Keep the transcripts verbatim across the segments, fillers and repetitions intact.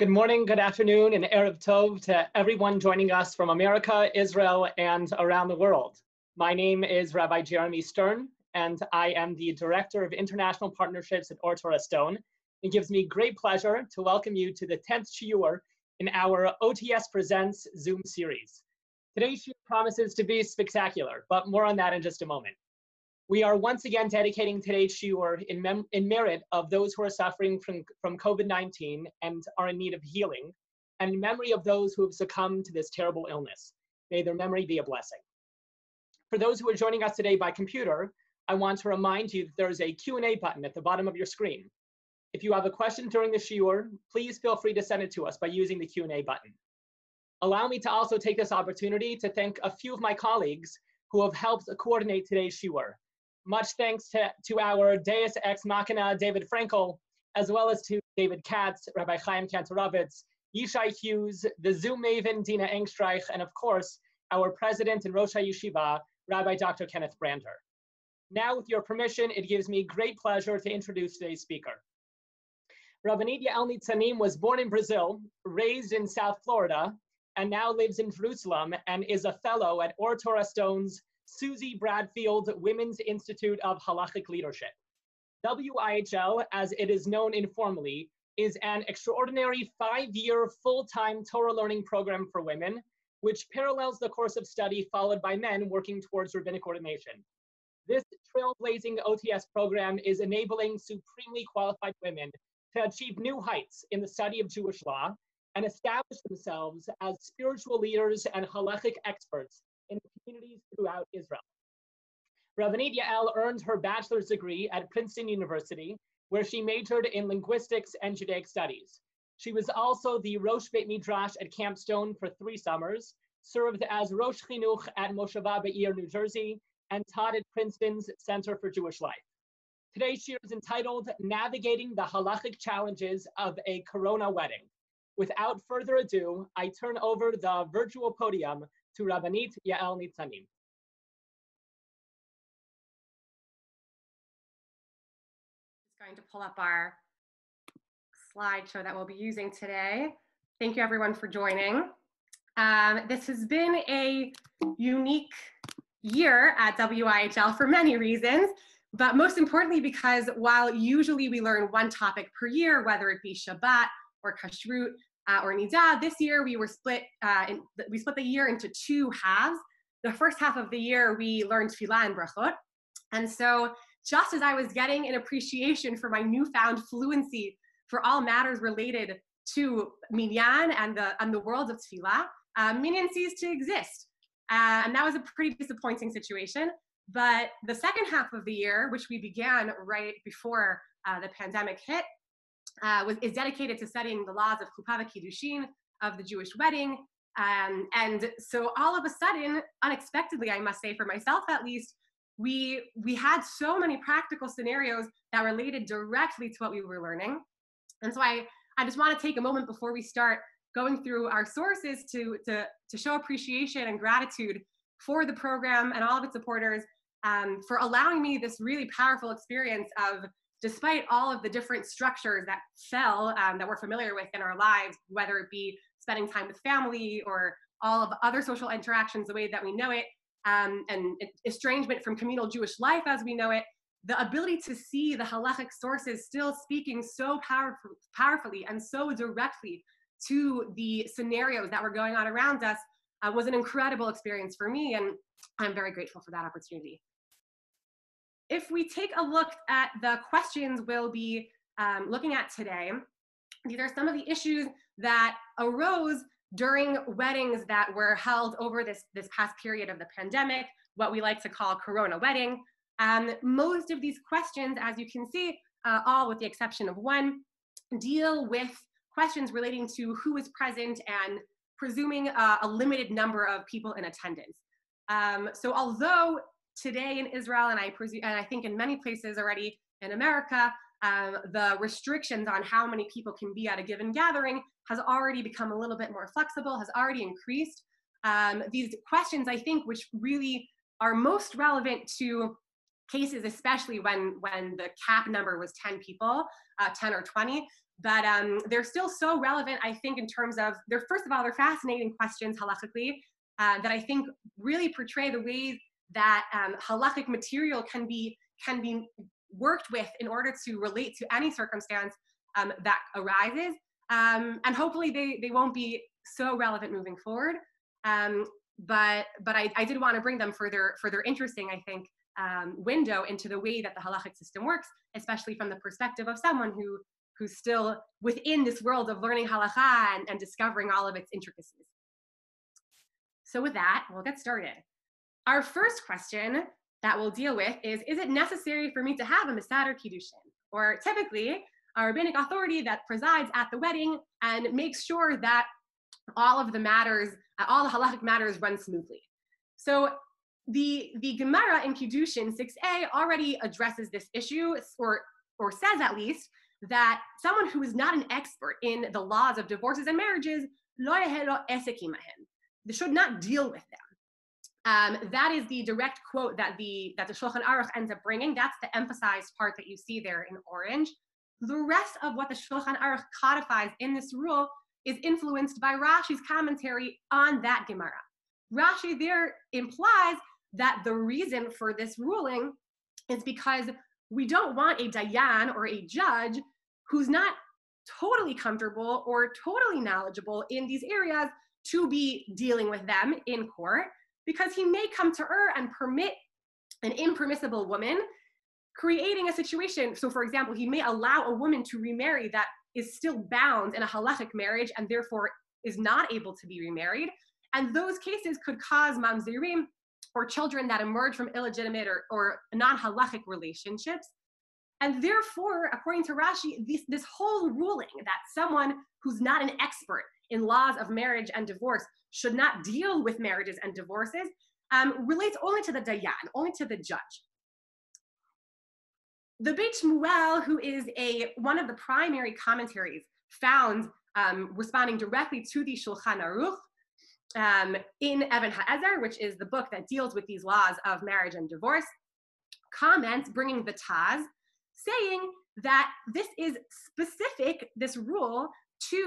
Good morning, good afternoon, and Erev Tov to everyone joining us from America, Israel, and around the world. My name is Rabbi Jeremy Stern, and I am the Director of International Partnerships at Ohr Torah Stone. It gives me great pleasure to welcome you to the tenth Shiur in our O T S Presents Zoom series. Today's Shiur promises to be spectacular, but more on that in just a moment. We are once again dedicating today's Shiur in, mem in merit of those who are suffering from, from COVID nineteen and are in need of healing, and in memory of those who have succumbed to this terrible illness. May their memory be a blessing. For those who are joining us today by computer, I want to remind you that there is a Q and A button at the bottom of your screen. If you have a question during the Shiur, please feel free to send it to us by using the Q and A button. Allow me to also take this opportunity to thank a few of my colleagues who have helped coordinate today's Shiur. Much thanks to, to our Deus Ex Machina, David Frankel, as well as to David Katz, Rabbi Chaim Kantoravitz, Yishai Hughes, the Zoom maven, Dina Engstreich, and of course, our president and Rosh Yeshiva, Rabbi Doctor Kenneth Brander. Now, with your permission, it gives me great pleasure to introduce today's speaker. Rabbanit Yael Nitzanim was born in Brazil, raised in South Florida, and now lives in Jerusalem and is a fellow at Ohr Torah Stone's Susie Bradfield Women's Institute of Halachic Leadership. W I H L, as it is known informally, is an extraordinary five-year full-time Torah learning program for women, which parallels the course of study followed by men working towards rabbinic ordination. This trailblazing O T S program is enabling supremely qualified women to achieve new heights in the study of Jewish law and establish themselves as spiritual leaders and halachic experts in communities throughout Israel. Rabbanit Yael earned her bachelor's degree at Princeton University, where she majored in linguistics and Judaic studies. She was also the Rosh Beit Midrash at Camp Stone for three summers, served as Rosh Chinuch at Moshava Be'er, New Jersey, and taught at Princeton's Center for Jewish Life. Today's shiur is entitled Navigating the Halachic Challenges of a Corona Wedding. Without further ado, I turn over the virtual podium to Rabbanit Yael Nitzanim. Just going to pull up our slideshow that we'll be using today. Thank you everyone for joining. Um, this has been a unique year at W I H L for many reasons, but most importantly because while usually we learn one topic per year, whether it be Shabbat or Kashrut, Uh, or Nidah, this year we were split. Uh, in, we split the year into two halves. The first half of the year we learned tefillah and brachot, and so just as I was getting an appreciation for my newfound fluency for all matters related to minyan and the and the world of tefillah, uh, minyan ceased to exist, uh, and that was a pretty disappointing situation. But the second half of the year, which we began right before uh, the pandemic hit, Uh, was, is dedicated to studying the laws of Chuppah Kiddushin, of the Jewish wedding. Um, and so all of a sudden, unexpectedly, I must say for myself at least, we, we had so many practical scenarios that related directly to what we were learning. And so I, I just want to take a moment before we start going through our sources to, to, to show appreciation and gratitude for the program and all of its supporters um, for allowing me this really powerful experience of, despite all of the different structures that fell, um, that we're familiar with in our lives, whether it be spending time with family or all of other social interactions the way that we know it, um, and estrangement from communal Jewish life as we know it, the ability to see the halachic sources still speaking so power powerfully and so directly to the scenarios that were going on around us uh, was an incredible experience for me, and I'm very grateful for that opportunity. If we take a look at the questions we'll be um, looking at today, these are some of the issues that arose during weddings that were held over this, this past period of the pandemic, what we like to call Corona wedding. Um, most of these questions, as you can see, uh, all with the exception of one, deal with questions relating to who is present and presuming uh, a limited number of people in attendance. Um, so although today in Israel, and I presume, and I think in many places already in America, um, the restrictions on how many people can be at a given gathering has already become a little bit more flexible, has already increased. Um, these questions, I think, which really are most relevant to cases, especially when, when the cap number was ten people, uh, ten or twenty. But um, they're still so relevant, I think, in terms of, they're, first of all, they're fascinating questions halakhically uh, that I think really portray the ways that um, halakhic material can be, can be worked with in order to relate to any circumstance um, that arises. Um, and hopefully they, they won't be so relevant moving forward. Um, but but I, I did want to bring them for their, for their interesting, I think, um, window into the way that the halakhic system works, especially from the perspective of someone who who's still within this world of learning halakha and, and discovering all of its intricacies. So with that, we'll get started. Our first question that we'll deal with is, is it necessary for me to have a Masader Kiddushin? Or typically, a rabbinic authority that presides at the wedding and makes sure that all of the matters, all the halakhic matters run smoothly. So the, the Gemara in Kiddushin six a already addresses this issue, or, or says at least, that someone who is not an expert in the laws of divorces and marriages should not deal with them. Um, that is the direct quote that the that the Shulchan Aruch ends up bringing. That's the emphasized part that you see there in orange. The rest of what the Shulchan Aruch codifies in this rule is influenced by Rashi's commentary on that Gemara. Rashi there implies that the reason for this ruling is because we don't want a dayan or a judge who's not totally comfortable or totally knowledgeable in these areas to be dealing with them in court, because he may come to err and permit an impermissible woman, creating a situation. So for example, he may allow a woman to remarry that is still bound in a halachic marriage and therefore is not able to be remarried. And those cases could cause mamzerim, or children that emerge from illegitimate or, or non-halachic relationships. And therefore, according to Rashi, this, this whole ruling that someone who's not an expert in laws of marriage and divorce should not deal with marriages and divorces um, relates only to the dayan, only to the judge. The Beit Shmuel, who is a, one of the primary commentaries found um, responding directly to the Shulchan Aruch, Um, in Evan HaEzer, which is the book that deals with these laws of marriage and divorce, comments bringing the Taz, saying that this is specific, this rule, to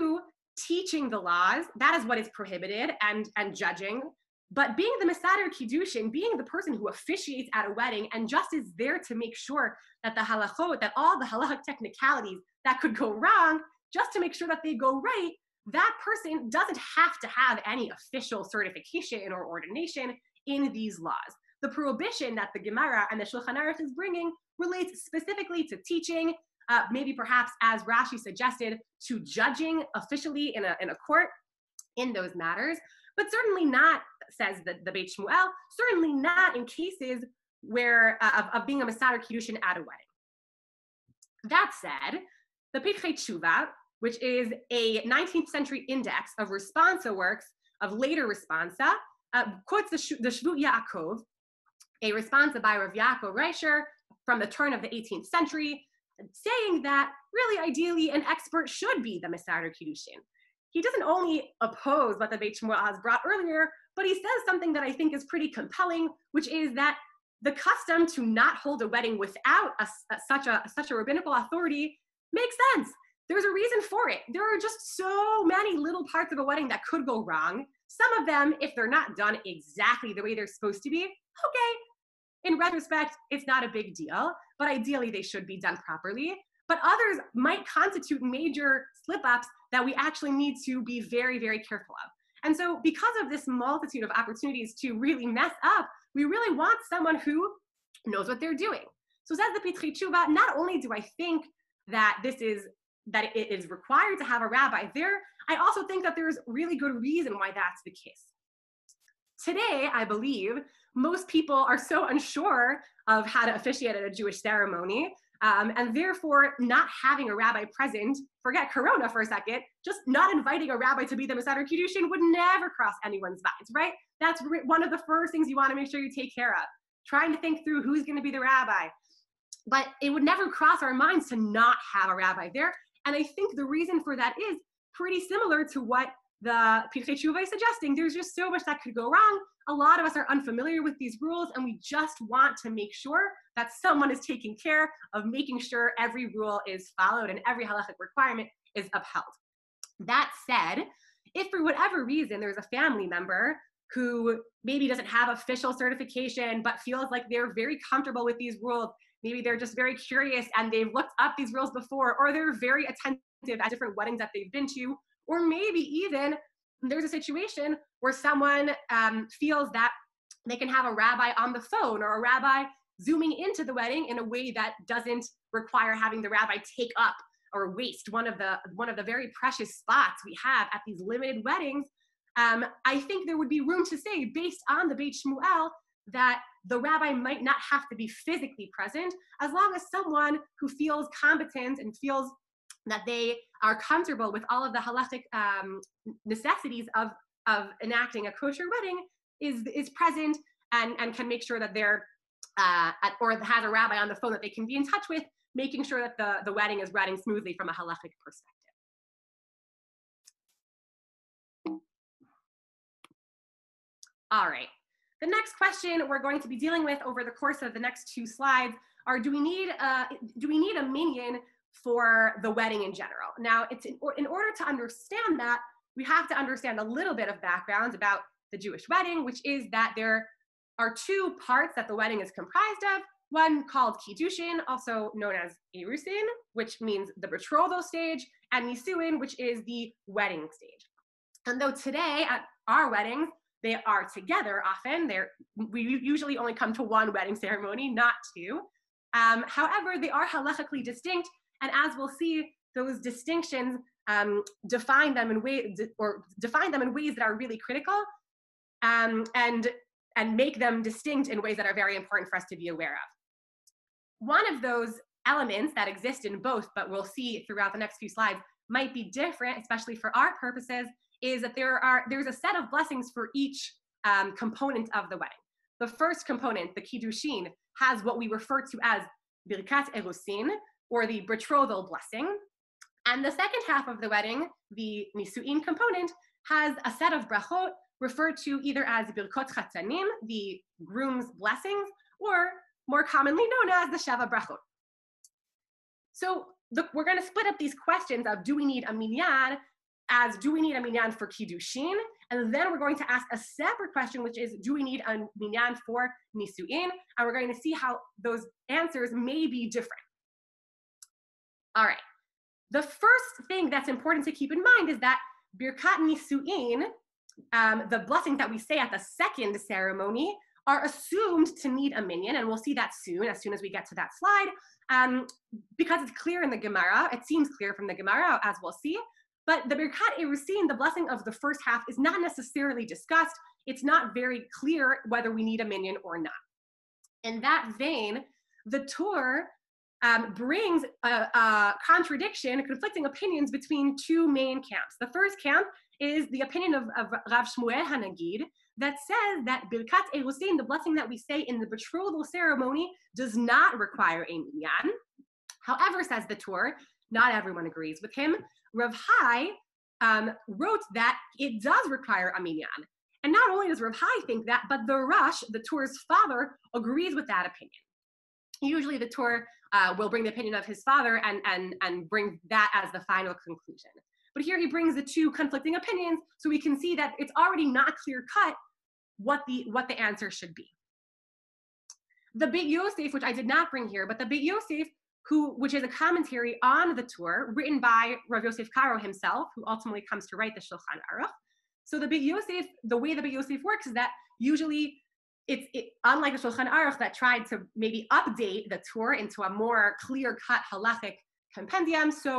teaching the laws. That is what is prohibited, and, and judging. But being the Masader Kiddushin, being the person who officiates at a wedding and just is there to make sure that the halachot, that all the halachic technicalities that could go wrong, just to make sure that they go right, that person doesn't have to have any official certification or ordination in these laws. The prohibition that the Gemara and the Shulchan Aruch is bringing relates specifically to teaching, uh, maybe perhaps, as Rashi suggested, to judging officially in a, in a court in those matters, but certainly not, says the, the Beit Shmuel, certainly not in cases where uh, of, of being a Masader Kiddushin at a wedding. That said, the Pitkei Tshuva, which is a nineteenth century index of responsa works, of later responsa, uh, quotes the, Sh the Shvut Yaakov, a responsa by Rav Yaakov Reischer from the turn of the eighteenth century, saying that really ideally an expert should be the Masader Kiddushin. He doesn't only oppose what the Beit Shmuel has brought earlier, but he says something that I think is pretty compelling, which is that the custom to not hold a wedding without a, a, such, a, such a rabbinical authority makes sense. There's a reason for it. There are just so many little parts of a wedding that could go wrong. Some of them, if they're not done exactly the way they're supposed to be, okay, in retrospect, it's not a big deal, but ideally they should be done properly. But others might constitute major slip-ups that we actually need to be very, very careful of. And so because of this multitude of opportunities to really mess up, we really want someone who knows what they're doing. So says the Pitkei Tshuva, not only do I think that this is that it is required to have a rabbi there, I also think that there's really good reason why that's the case. Today, I believe, most people are so unsure of how to officiate at a Jewish ceremony, um, and therefore not having a rabbi present, forget Corona for a second, just not inviting a rabbi to be the Masader Kiddushin would never cross anyone's minds, right? That's one of the first things you want to make sure you take care of, trying to think through who's going to be the rabbi. But it would never cross our minds to not have a rabbi there. And I think the reason for that is pretty similar to what the Pirkei Tshuva is suggesting. There's just so much that could go wrong. A lot of us are unfamiliar with these rules, and we just want to make sure that someone is taking care of making sure every rule is followed and every halachic requirement is upheld. That said, if for whatever reason there's a family member who maybe doesn't have official certification but feels like they're very comfortable with these rules, maybe they're just very curious and they've looked up these rules before, or they're very attentive at different weddings that they've been to, or maybe even there's a situation where someone um, feels that they can have a rabbi on the phone or a rabbi zooming into the wedding in a way that doesn't require having the rabbi take up or waste one of the one of the very precious spots we have at these limited weddings, um, I think there would be room to say, based on the Beit Shmuel, that the rabbi might not have to be physically present, as long as someone who feels competent and feels that they are comfortable with all of the halachic um, necessities of, of enacting a kosher wedding is, is present and, and can make sure that they're, uh, at, or has a rabbi on the phone that they can be in touch with, making sure that the, the wedding is running smoothly from a halachic perspective. All right, the next question we're going to be dealing with over the course of the next two slides are, do we need a, do we need a minyan for the wedding in general? Now, it's in, or, in order to understand that, we have to understand a little bit of background about the Jewish wedding, which is that there are two parts that the wedding is comprised of, one called Kiddushin, also known as Erusin, which means the betrothal stage, and Nisuin, which is the wedding stage. And though today at our weddings, they are together often, they're, we usually only come to one wedding ceremony, not two. Um, however, they are halachically distinct, and as we'll see, those distinctions um, define them in ways, or define them in ways that are really critical, um, and and make them distinct in ways that are very important for us to be aware of. One of those elements that exist in both, but we'll see throughout the next few slides, might be different, especially for our purposes, is that there are there's a set of blessings for each um, component of the wedding. The first component, the Kiddushin, has what we refer to as Birkat Erusin, or the betrothal blessing. And the second half of the wedding, the Nisuin component, has a set of brachot referred to either as Birkot Chatanim, the groom's blessings, or more commonly known as the Sheva Brachot. So the, we're going to split up these questions of, do we need a minyan, as do we need a minyan for Kiddushin? And then we're going to ask a separate question, which is, do we need a minyan for Nisuin? And we're going to see how those answers may be different. All right, the first thing that's important to keep in mind is that Birkat Nisuin, um, the blessings that we say at the second ceremony, are assumed to need a minyan, and we'll see that soon, as soon as we get to that slide, um, because it's clear in the Gemara, it seems clear from the Gemara, as we'll see, but the Birkat Erusin, the blessing of the first half, is not necessarily discussed. It's not very clear whether we need a minyan or not. In that vein, the Torah Um, brings a, a contradiction, conflicting opinions between two main camps. The first camp is the opinion of, of Rav Shmuel Hanagid that says that Birkat Erusin, the blessing that we say in the betrothal ceremony, does not require a minyan. However, says the Torah, not everyone agrees with him. Rav Hai um, wrote that it does require a minyan. And not only does Rav Hai think that, but the Rush, the Torah's father, agrees with that opinion. Usually the Torah uh, will bring the opinion of his father and, and, and bring that as the final conclusion. But here he brings the two conflicting opinions, so we can see that it's already not clear-cut what the, what the answer should be. The Beit Yosef, which I did not bring here, but the Beit Yosef, who, which is a commentary on the Torah, written by Rav Yosef Karo himself, who ultimately comes to write the Shulchan Aruch. So the Beit Yosef, the way the Beit Yosef works is that usually It's it, unlike the Shulchan Aruch that tried to maybe update the Torah into a more clear-cut halachic compendium, so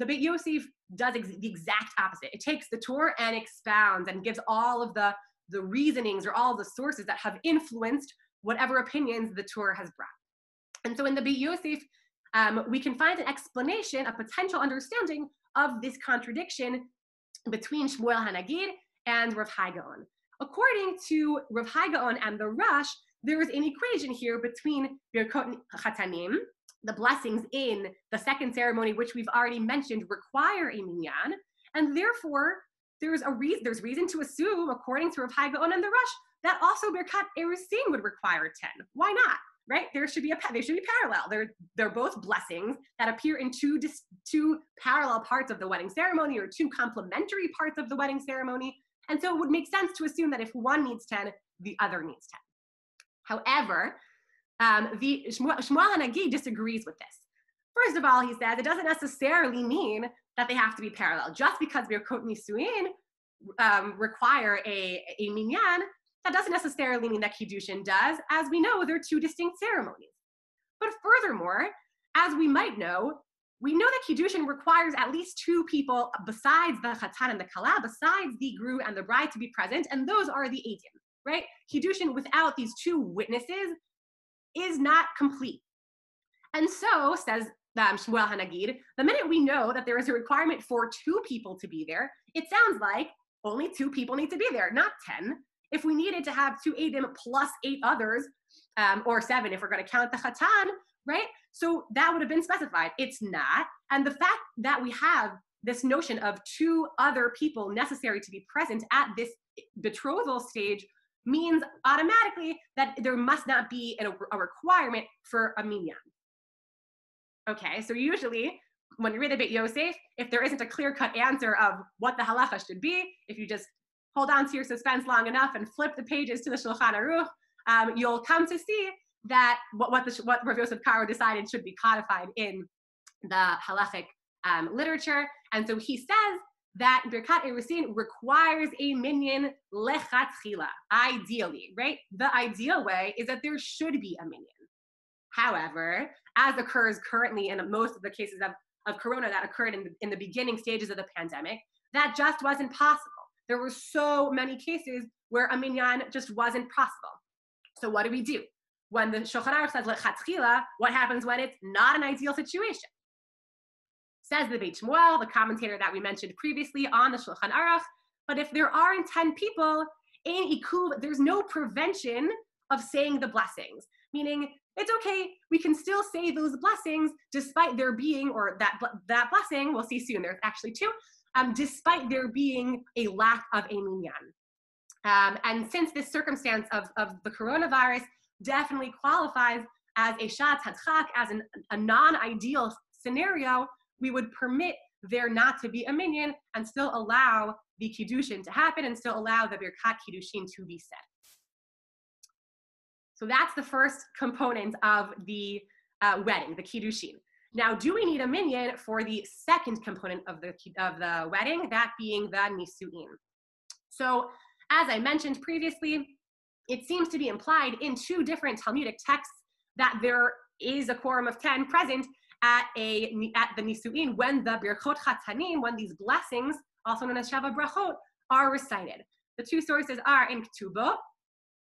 the Beit Yosef does ex the exact opposite. It takes the Torah and expounds and gives all of the, the reasonings or all the sources that have influenced whatever opinions the Torah has brought. And so in the Beit Yosef, um, we can find an explanation, a potential understanding of this contradiction between Shmuel Hanagid and Rav Hai Gaon. According to Rav Hai Gaon and the Rush, there is an equation here between Birkot Chatanim, the blessings in the second ceremony, which we've already mentioned require a minyan, and therefore there's a reason, there's reason to assume, according to Rav Hai Gaon and the Rush, that also Birkat Erusin would require ten. Why not? Right? There should be a, they should be parallel. They're, they're both blessings that appear in two, dis, two parallel parts of the wedding ceremony, or two complementary parts of the wedding ceremony. And so it would make sense to assume that if one needs ten, the other needs ten. However, um, the Shmuel HaNagi disagrees with this. First of all, he says, it doesn't necessarily mean that they have to be parallel. Just because Birkot Nisuin um, require a, a minyan, that doesn't necessarily mean that Kiddushin does. As we know, they're two distinct ceremonies. But furthermore, as we might know, we know that Kiddushin requires at least two people besides the Chatan and the Kala, besides the groom and the bride, to be present, and those are the Eidim, right? Kiddushin without these two witnesses is not complete. And so, says um, Shmuel HaNagid, the minute we know that there is a requirement for two people to be there, it sounds like only two people need to be there, not ten. If we needed to have two Eidim plus eight others, um, or seven if we're going to count the Chatan, right? So that would have been specified. It's not. And the fact that we have this notion of two other people necessary to be present at this betrothal stage means automatically that there must not be a, a requirement for a minyan. Okay, so usually when you read the Beit Yosef, if there isn't a clear-cut answer of what the halacha should be, if you just hold on to your suspense long enough and flip the pages to the Shulchan Aruch, um, you'll come to see that what, what, the, what Rav Yosef Karo decided should be codified in the halachic um, literature. And so he says that Birkat Erusin requires a minyan lechatchila, ideally, right? The ideal way is that there should be a minyan. However, as occurs currently in most of the cases of, of corona that occurred in the, in the beginning stages of the pandemic, that just wasn't possible. There were so many cases where a minyan just wasn't possible. So what do we do? When the Shulchan Aruch says lechatchila, what happens when it's not an ideal situation? Says the Beit Shmuel, the commentator that we mentioned previously on the Shulchan Aruch, but if there aren't ten people, in ikuv, there's no prevention of saying the blessings. Meaning, it's okay, we can still say those blessings despite there being, or that, that blessing, we'll see soon, there's actually two, um, despite there being a lack of a minyan. Um, and since this circumstance of, of the coronavirus definitely qualifies as a shat hadchak, as an, a non-ideal scenario, we would permit there not to be a minyan and still allow the kiddushin to happen and still allow the birkat kiddushin to be said. So that's the first component of the uh, wedding, the kiddushin. Now, do we need a minyan for the second component of the, of the wedding, that being the nisu'in? So as I mentioned previously, it seems to be implied in two different Talmudic texts that there is a quorum of ten present at, a, at the nisu'in when the birchot chatanim, when these blessings, also known as Sheva Brachot, are recited. The two sources are in Ketubot,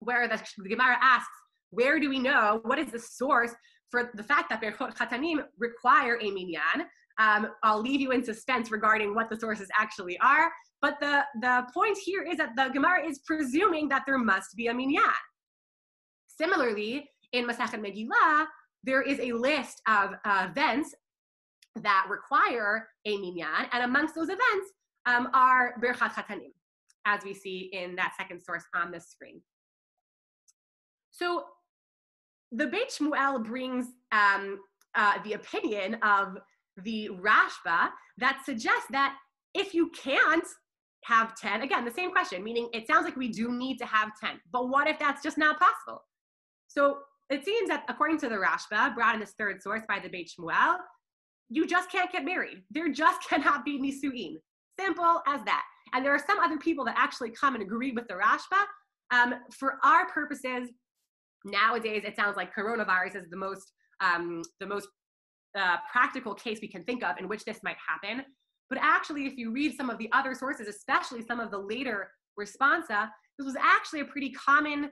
where the, the Gemara asks, where do we know, what is the source for the fact that Birchot Chatanim require a minyan? Um, I'll leave you in suspense regarding what the sources actually are, but the, the point here is that the Gemara is presuming that there must be a minyan. Similarly, in Masechet Megillah, there is a list of uh, events that require a minyan, and amongst those events um, are Birchot Chatanim, as we see in that second source on the screen. So the Beit Shmuel brings um, uh, the opinion of the Rashba that suggests that if you can't have ten, again, the same question, meaning it sounds like we do need to have ten, but what if that's just not possible? So it seems that according to the Rashba, brought in this third source by the Beit Shmuel, you just can't get married. There just cannot be nisu'in. Simple as that. And there are some other people that actually come and agree with the Rashba. Um, for our purposes, nowadays, it sounds like coronavirus is the most um, the most uh, practical case we can think of in which this might happen. But actually, if you read some of the other sources, especially some of the later responsa, this was actually a pretty common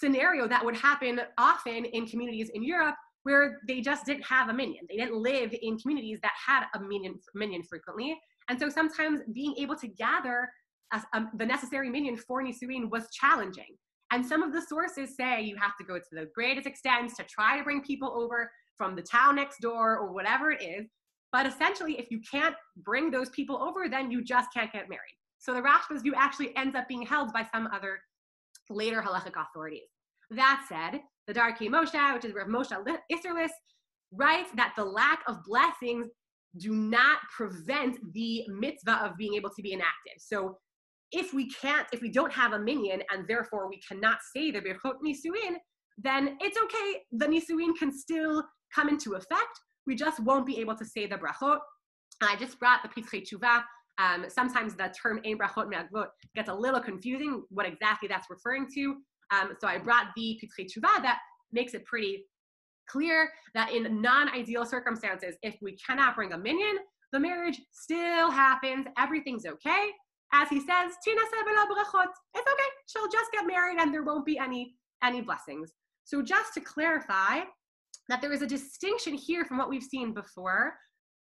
scenario that would happen often in communities in Europe where they just didn't have a minyan. They didn't live in communities that had a minyan, minyan frequently. And so sometimes being able to gather a, a, the necessary minyan for nisu'in was challenging. And some of the sources say you have to go to the greatest extents to try to bring people over from the town next door or whatever it is. But essentially, if you can't bring those people over, then you just can't get married. So the Rashba's view actually ends up being held by some other later halachic authorities. That said, the Darkei Moshe, which is Rav Moshe Isserlis, writes that the lack of blessings do not prevent the mitzvah of being able to be enacted. So if we can't, if we don't have a minyan and therefore we cannot say the Birchot Nisuin, then it's okay, the Nisuin can still come into effect, we just won't be able to say the Brachot. I just brought the Piskei Tshuva. Um, sometimes the term Ein Brachot Me'agvot gets a little confusing, what exactly that's referring to. Um, so I brought the Piskei Tshuva that makes it pretty clear that in non-ideal circumstances, if we cannot bring a minyan, the marriage still happens, everything's okay. As he says, Tina Sebela Brachot, it's okay, she'll just get married and there won't be any, any blessings. So just to clarify that there is a distinction here from what we've seen before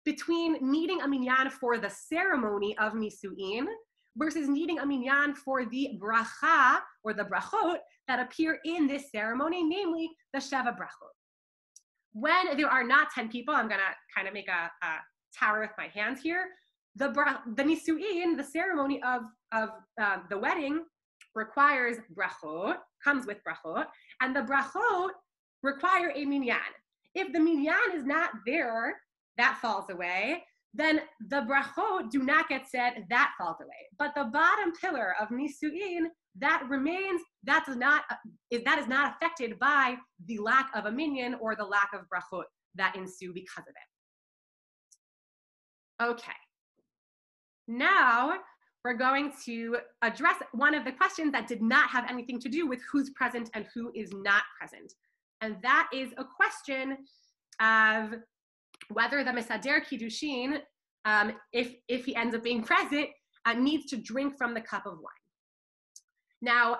between needing a minyan for the ceremony of Nisu'in versus needing a minyan for the bracha or the brachot that appear in this ceremony, namely the Sheva Brachot. When there are not ten people, I'm gonna kind of make a, a tower with my hands here. The, the nisu'in, the ceremony of, of uh, the wedding, requires brachot, comes with brachot, and the brachot require a minyan. If the minyan is not there, that falls away, then the brachot do not get said, that falls away. But the bottom pillar of nisu'in, that remains, that, does not, that is not affected by the lack of a minyan or the lack of brachot that ensue because of it. Okay. Now, we're going to address one of the questions that did not have anything to do with who's present and who is not present. And that is a question of whether the Mesader Kiddushin, um, if, if he ends up being present, uh, needs to drink from the cup of wine. Now,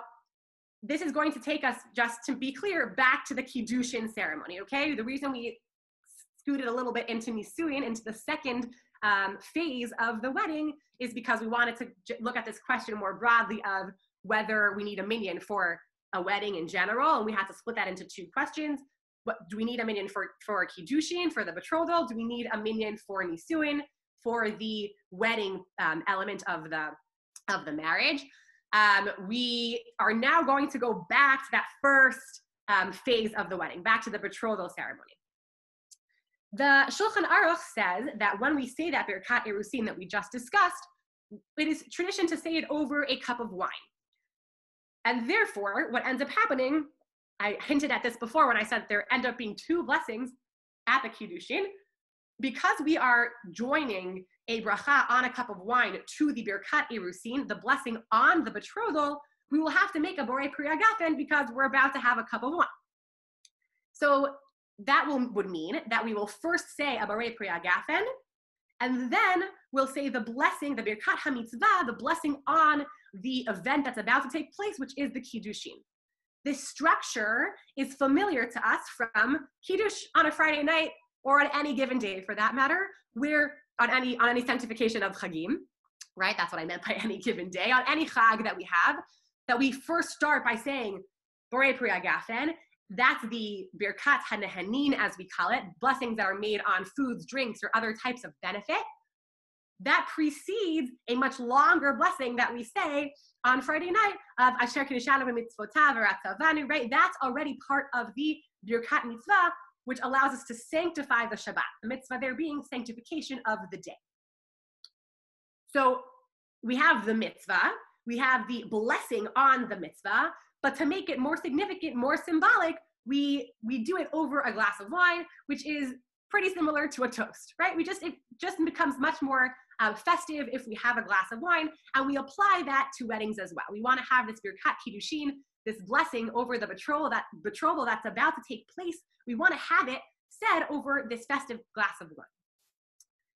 this is going to take us, just to be clear, back to the Kiddushin ceremony, okay? The reason we scooted a little bit into Nisuin, into the second Um, phase of the wedding, is because we wanted to j look at this question more broadly of whether we need a minyan for a wedding in general, and we had to split that into two questions. What, do we need a minyan for, for Kiddushin, for the betrothal? Do we need a minyan for Nisuin, for the wedding um, element of the, of the marriage? Um, we are now going to go back to that first um, phase of the wedding, back to the betrothal ceremony. The Shulchan Aruch says that when we say that Birkat Erusin that we just discussed, it is tradition to say it over a cup of wine. And therefore, what ends up happening, I hinted at this before when I said there end up being two blessings at the Kiddushin, because we are joining a bracha on a cup of wine to the Birkat Erusin, the blessing on the betrothal, we will have to make a Borei Pri Hagafen because we're about to have a cup of wine. So that will, would mean that we will first say a Borei Pri Hagafen, and then we'll say the blessing, the Birkat HaMitzvah, the blessing on the event that's about to take place, which is the Kiddushin. This structure is familiar to us from Kiddush on a Friday night, or on any given day for that matter, where on any, on any sanctification of Chagim, right? That's what I meant by any given day, on any Chag that we have, that we first start by saying Borei Pri Hagafen. That's the birkat hanehanin, as we call it, blessings that are made on foods, drinks, or other types of benefit. That precedes a much longer blessing that we say on Friday night of Asher Kedushanu B'mitzvotav V'ratzavanu, right? That's already part of the birkat mitzvah, which allows us to sanctify the Shabbat. The mitzvah there being sanctification of the day. So we have the mitzvah, we have the blessing on the mitzvah, but to make it more significant, more symbolic, we, we do it over a glass of wine, which is pretty similar to a toast, right? We just, it just becomes much more uh, festive if we have a glass of wine, and we apply that to weddings as well. We want to have this Birkat Kiddushin, this blessing over the betrothal, that betrothal that's about to take place. We want to have it said over this festive glass of wine.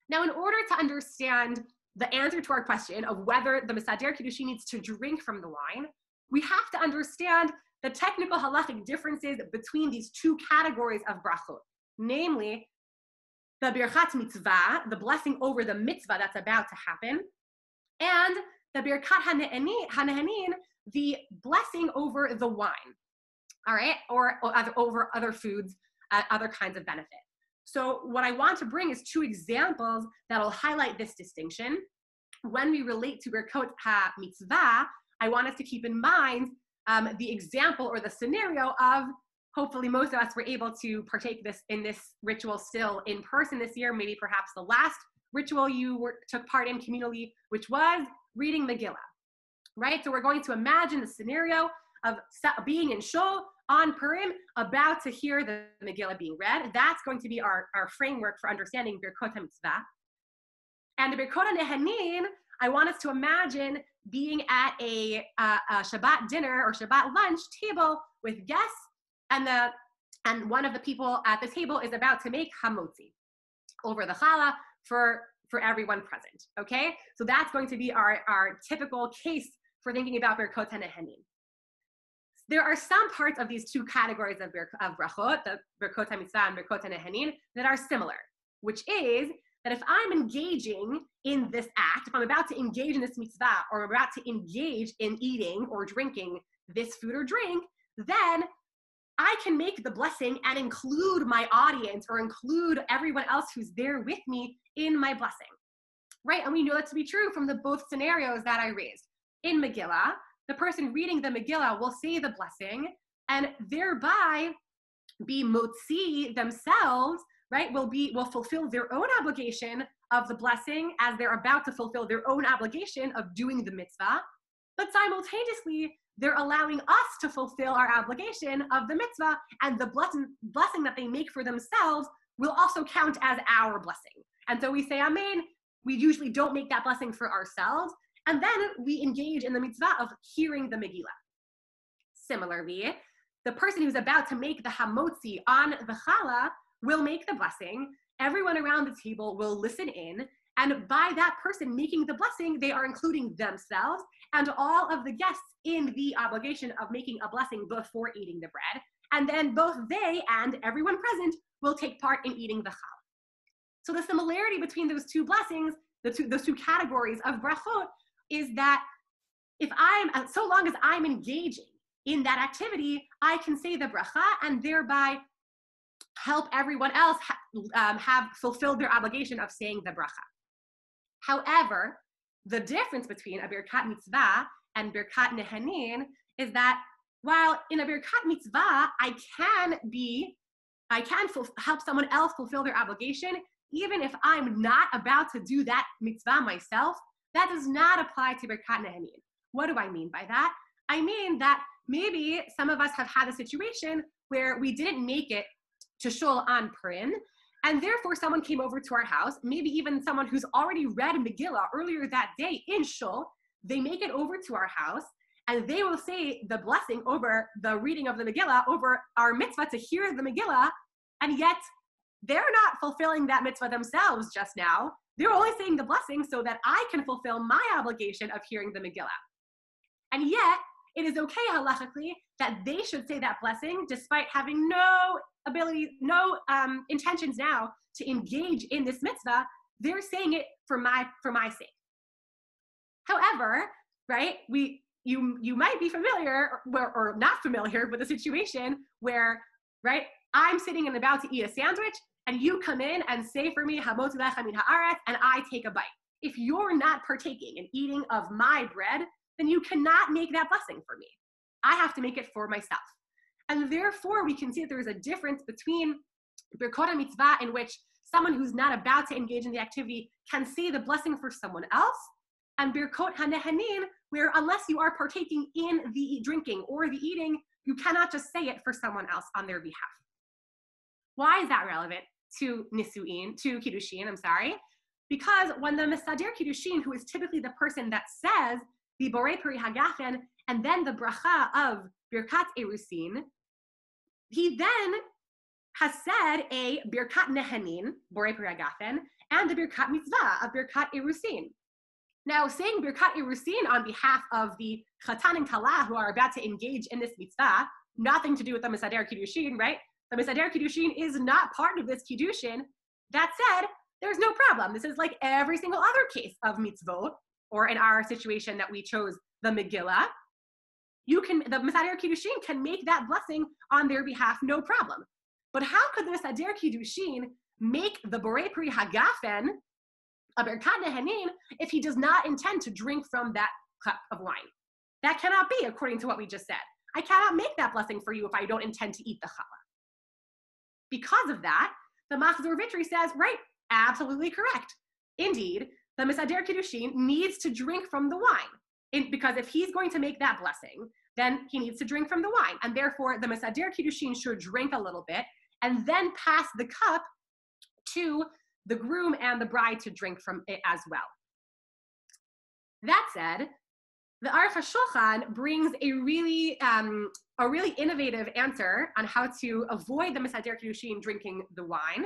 Now, in order to understand the answer to our question of whether the Mesader Kiddushin needs to drink from the wine, we have to understand the technical halachic differences between these two categories of brachot, namely the birkat mitzvah, the blessing over the mitzvah that's about to happen, and the birkat hanehanin, the blessing over the wine, all right, or, or other, over other foods, uh, other kinds of benefit. So what I want to bring is two examples that'll highlight this distinction. when we relate to Birkat HaMitzvah, I want us to keep in mind um, the example or the scenario of, hopefully most of us were able to partake this in this ritual still in person this year, maybe perhaps the last ritual you were, took part in communally, which was reading Megillah, right? So we're going to imagine the scenario of being in Shul on Purim, about to hear the Megillah being read. That's going to be our, our framework for understanding Birkat HaMitzvah. And the Birkot HaNehanim, I want us to imagine being at a, uh, a Shabbat dinner or Shabbat lunch table with guests, and the and one of the people at the table is about to make hamotzi over the challah for, for everyone present, okay? So that's going to be our, our typical case for thinking about Birkot HaNehanim. There are some parts of these two categories of, bir, of brachot, the Birkot HaMitzvah and Birkot HaNehanim, that are similar, which is that if I'm engaging in this act, if I'm about to engage in this mitzvah, or I'm about to engage in eating or drinking this food or drink, then I can make the blessing and include my audience or include everyone else who's there with me in my blessing, right? And we know that to be true from the both scenarios that I raised. In Megillah, the person reading the Megillah will say the blessing and thereby be motzi themselves, right, will be will fulfill their own obligation of the blessing as they're about to fulfill their own obligation of doing the mitzvah, but simultaneously they're allowing us to fulfill our obligation of the mitzvah, and the blessing blessing that they make for themselves will also count as our blessing. And so we say amen. We usually don't make that blessing for ourselves, and then we engage in the mitzvah of hearing the Megillah. Similarly, the person who's about to make the hamotzi on the challah will make the blessing, everyone around the table will listen in, and by that person making the blessing, they are including themselves and all of the guests in the obligation of making a blessing before eating the bread, and then both they and everyone present will take part in eating the challah. So the similarity between those two blessings, the two, those two categories of brachot, is that if I'm, so long as I'm engaging in that activity, I can say the bracha and thereby help everyone else ha- um, have fulfilled their obligation of saying the bracha. However, the difference between a birkat mitzvah and birkat nehanin is that while in a birkat mitzvah, I can be, I can ful- help someone else fulfill their obligation, even if I'm not about to do that mitzvah myself, that does not apply to birkat nehanin. What do I mean by that? I mean that maybe some of us have had a situation where we didn't make it to shul on Purim, and therefore someone came over to our house, maybe even someone who's already read Megillah earlier that day in shul. They make it over to our house, and they will say the blessing over the reading of the Megillah, over our mitzvah to hear the Megillah, and yet they're not fulfilling that mitzvah themselves just now. They're only saying the blessing so that I can fulfill my obligation of hearing the Megillah. And yet, it is okay halachically that they should say that blessing despite having no ability, no um, intentions now to engage in this mitzvah. They're saying it for my for my sake. However, right, we you you might be familiar or, or not familiar with a situation where, right, I'm sitting and about to eat a sandwich, and you come in and say for me hamotzi lecha min haaretz, and I take a bite. If you're not partaking and eating of my bread, then you cannot make that blessing for me. I have to make it for myself. And therefore, we can see that there is a difference between Birkot HaMitzvah, in which someone who's not about to engage in the activity can say the blessing for someone else, and Birkot HaNehanin, where unless you are partaking in the drinking or the eating, you cannot just say it for someone else on their behalf. Why is that relevant to Nisuin, to Kiddushin, I'm sorry? Because when the Mesader Kiddushin, who is typically the person that says the Borei Peri HaGafen, and then the bracha of Birkat Erusin, he then has said a Birkat Nehanin, Borei Peri HaGafen, and the Birkat Mitzvah of Birkat Erusin. Now, saying Birkat Erusin on behalf of the Chatan and Kalah who are about to engage in this mitzvah, nothing to do with the Mesader Kiddushin, right? The Mesader Kiddushin is not part of this Kiddushin. That said, there's no problem. This is like every single other case of mitzvot, or in our situation that we chose the Megillah, you can, the Mesader Kiddushin can make that blessing on their behalf, no problem. But how could the Mesader Kiddushin make the Borei Peri HaGafen a Birkat Nehanim if he does not intend to drink from that cup of wine. That cannot be, according to what we just said. I cannot make that blessing for you if I don't intend to eat the challah. Because of that, the Machzor Vitri says, right, absolutely correct. Indeed, the Mesader Kiddushin needs to drink from the wine. In, because if he's going to make that blessing, then he needs to drink from the wine. And therefore, the Mesader Kiddushin should drink a little bit and then pass the cup to the groom and the bride to drink from it as well. That said, the Aruch HaShulchan brings a really, um, a really innovative answer on how to avoid the Mesader Kiddushin drinking the wine,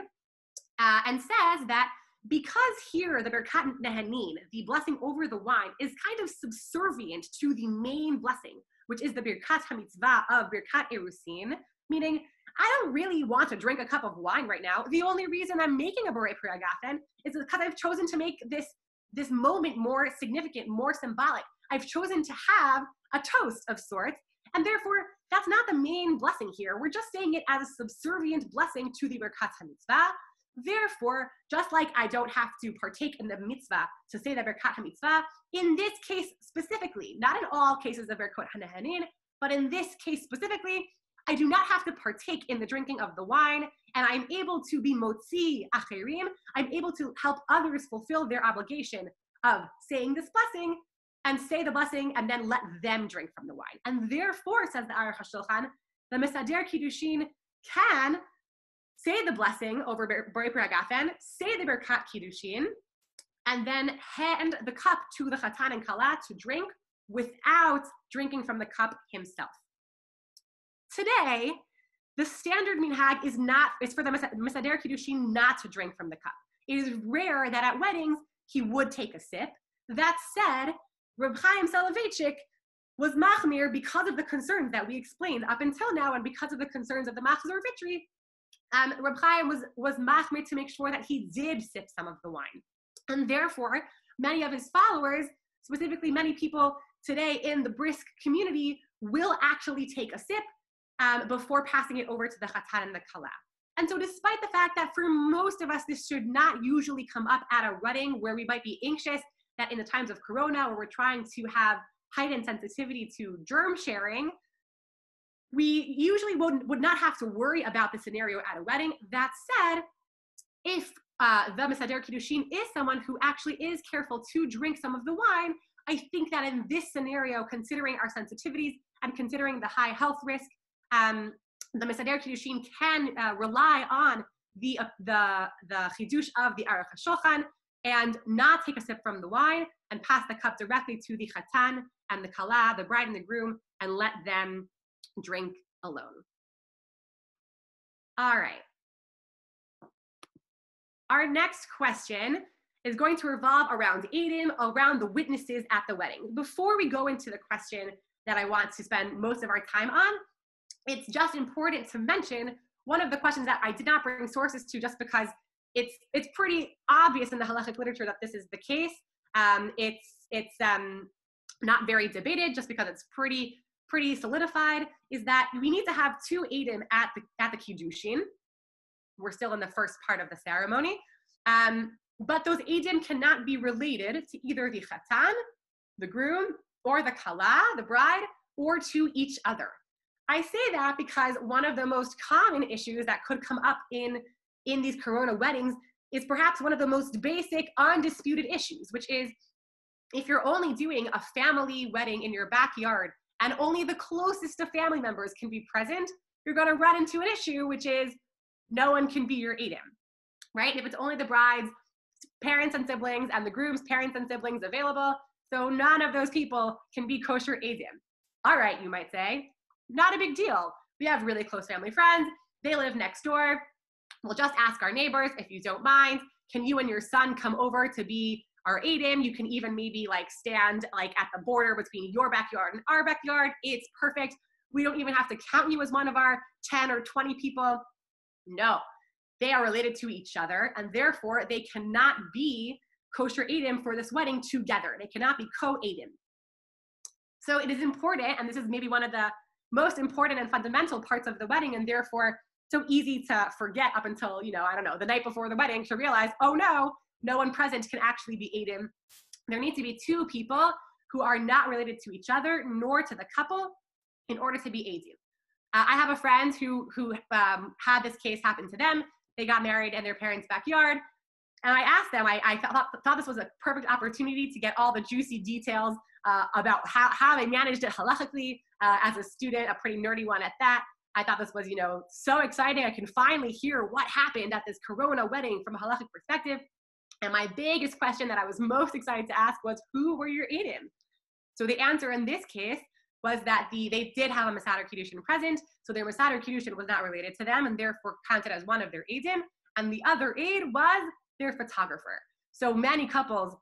uh, and says that because here the Birkat Nehanin, the blessing over the wine, is kind of subservient to the main blessing, which is the Birkat HaMitzvah of Birkat Erusin, meaning I don't really want to drink a cup of wine right now. The only reason I'm making a Borei Pri Hagafen is because I've chosen to make this, this moment more significant, more symbolic. I've chosen to have a toast of sorts, and therefore that's not the main blessing here. We're just saying it as a subservient blessing to the Birkat HaMitzvah. Therefore, just like I don't have to partake in the mitzvah to say the Birkat HaMitzvah, in this case specifically, not in all cases of Birkat HaNehanin, but in this case specifically, I do not have to partake in the drinking of the wine, and I'm able to be motzi acherim. I'm able to help others fulfill their obligation of saying this blessing and say the blessing and then let them drink from the wine. And therefore, says the Aruch HaShulchan, the Mesader Kiddushin can say the blessing over Borei Pri Hagafen, say the Birkat Kiddushin, and then hand the cup to the Chatan and Kala to drink without drinking from the cup himself. Today, the standard minhag is not, is for the Mesader Kiddushin not to drink from the cup. It is rare that at weddings he would take a sip. That said, Reb Chaim Soloveitchik was machmir because of the concerns that we explained up until now, and because of the concerns of the Machzor Vitri, um, Reb Chaim was, was machmir to make sure that he did sip some of the wine. And therefore, many of his followers, specifically many people today in the brisk community, will actually take a sip Um, before passing it over to the Chatan and the Kala. And so despite the fact that for most of us, this should not usually come up at a wedding where we might be anxious that in the times of Corona, where we're trying to have heightened sensitivity to germ sharing, we usually would, would not have to worry about the scenario at a wedding. That said, if uh, the Mesader Kiddushin is someone who actually is careful to drink some of the wine, I think that in this scenario, considering our sensitivities and considering the high health risk, Um, the Mesader Kiddushin can uh, rely on the, uh, the, the chidush of the Aruch HaShulchan and not take a sip from the wine and pass the cup directly to the Chatan and the Kala, the bride and the groom, and let them drink alone. All right. Our next question is going to revolve around Eidim, around the witnesses at the wedding. Before we go into the question that I want to spend most of our time on, it's just important to mention one of the questions that I did not bring sources to, just because it's it's pretty obvious in the halachic literature that this is the case. Um, it's it's um, not very debated, just because it's pretty pretty solidified. Is that we need to have two eidim at the at the kiddushin. We're still in the first part of the ceremony, um, but those eidim cannot be related to either the chatan, the groom, or the kala, the bride, or to each other. I say that because one of the most common issues that could come up in, in these Corona weddings is perhaps one of the most basic, undisputed issues, which is if you're only doing a family wedding in your backyard and only the closest of family members can be present, you're going to run into an issue, which is no one can be your eidim, right? And if it's only the bride's parents and siblings and the groom's parents and siblings available, so none of those people can be kosher eidim. All right, you might say. Not a big deal. We have really close family friends. They live next door. We'll just ask our neighbors, if you don't mind, can you and your son come over to be our eidim? You can even maybe like stand like at the border between your backyard and our backyard. It's perfect. We don't even have to count you as one of our ten or twenty people. No, they are related to each other, and therefore they cannot be kosher eidim for this wedding together. They cannot be co-eidim. So it is important, and this is maybe one of the most important and fundamental parts of the wedding, and therefore so easy to forget up until, you know, I don't know, the night before the wedding, to realize, oh no, no one present can actually be Edom. There need to be two people who are not related to each other, nor to the couple, in order to be Edom. Uh, I have a friend who, who um, had this case happen to them. They got married in their parents' backyard. And I asked them, I, I thought, thought this was a perfect opportunity to get all the juicy details uh, about how, how they managed it halachically uh, as a student, a pretty nerdy one at that. I thought this was, you know, so exciting. I can finally hear what happened at this Corona wedding from a halachic perspective. And my biggest question that I was most excited to ask was, who were your Edom? So the answer in this case was that the they did have a Masadar Kiddushin present, so their Masadar Kiddushin was not related to them and therefore counted as one of their Edom, and the other aid was their photographer. So many couples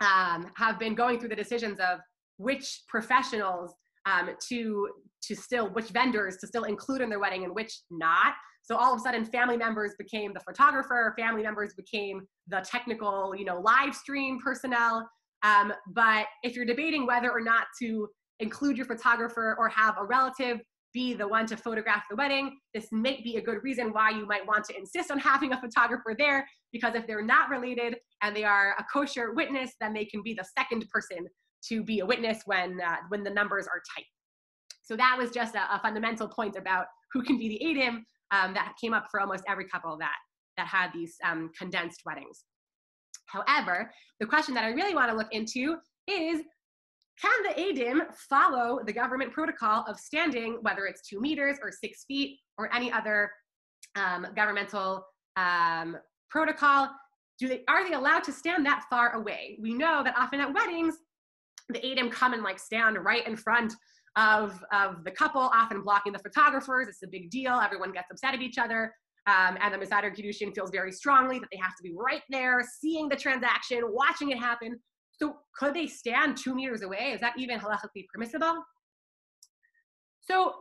um, have been going through the decisions of which professionals um, to, to still, which vendors to still include in their wedding and which not. So all of a sudden, family members became the photographer, family members became the technical, you know, live stream personnel. Um, but if you're debating whether or not to include your photographer or have a relative be the one to photograph the wedding, this may be a good reason why you might want to insist on having a photographer there, because if they're not related and they are a kosher witness, then they can be the second person to be a witness when, uh, when the numbers are tight. So that was just a, a fundamental point about who can be the Edom um, that came up for almost every couple that, that had these um, condensed weddings. However, the question that I really want to look into is, can the Edom follow the government protocol of standing, whether it's two meters or six feet or any other um, governmental um, protocol? Do they, are they allowed to stand that far away? We know that often at weddings, the Edom come and like stand right in front of, of the couple, often blocking the photographers. It's a big deal. Everyone gets upset at each other. Um, and the Masadar Kiddushin feels very strongly that they have to be right there, seeing the transaction, watching it happen. So could they stand two meters away? Is that even halachically permissible? So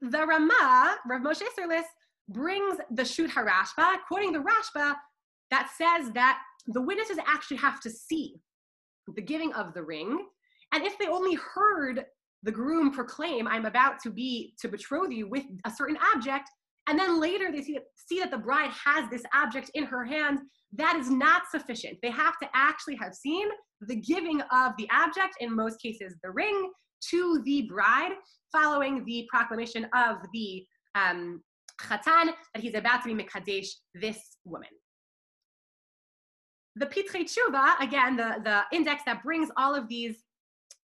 the Rama, Rav Moshe Serlis, brings the Shut HaRashba, quoting the Rashba, that says that the witnesses actually have to see the giving of the ring. And if they only heard the groom proclaim, I'm about to be, to betroth you with a certain object, and then later they see that, see that the bride has this object in her hand, that is not sufficient. They have to actually have seen the giving of the object, in most cases the ring, to the bride, following the proclamation of the um, chatan, that he's about to be mekadesh this woman. The Pitrei Tshuva, again, the, the index that brings all of these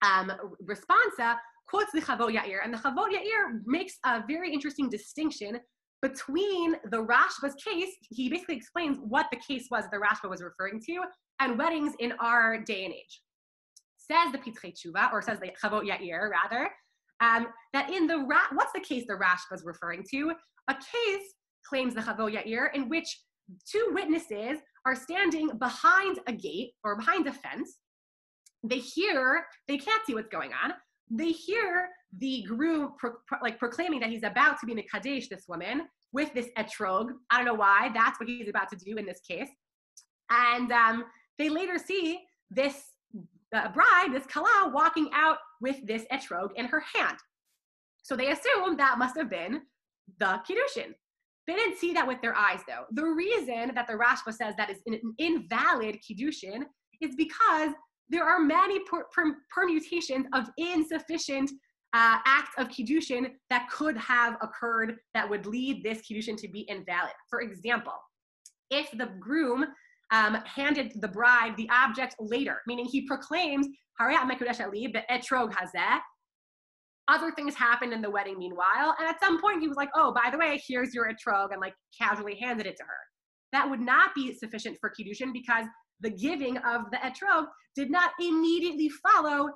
um, responsa, quotes the Chavot Yair, and the Chavot Yair makes a very interesting distinction between the Rashba's case. He basically explains what the case was the Rashba was referring to, and weddings in our day and age. Says the Pitrei Tshuva, or says the Chavot Yair rather, um, that in the, Ra what's the case the Rashba is referring to? A case, claims the Chavot Yair, in which two witnesses are standing behind a gate or behind a fence. They hear, they can't see what's going on. They hear the groom pro pro like proclaiming that he's about to be mekadesh this woman with this etrog. I don't know why, that's what he's about to do in this case. And um, they later see this uh, bride, this kala, walking out with this etrog in her hand. So they assume that must have been the kiddushin. They didn't see that with their eyes though. The reason that the Rashba says that is an invalid kiddushin is because there are many per per permutations of insufficient uh, acts of kiddushin that could have occurred that would lead this kiddushin to be invalid. For example, if the groom um, handed the bride the object later, meaning he proclaims, Harayat Mekudesh Ali, the etrog hazeh, other things happened in the wedding meanwhile, and at some point he was like, oh, by the way, here's your etrog, and like casually handed it to her. That would not be sufficient for kiddushin, because the giving of the etrog did not immediately follow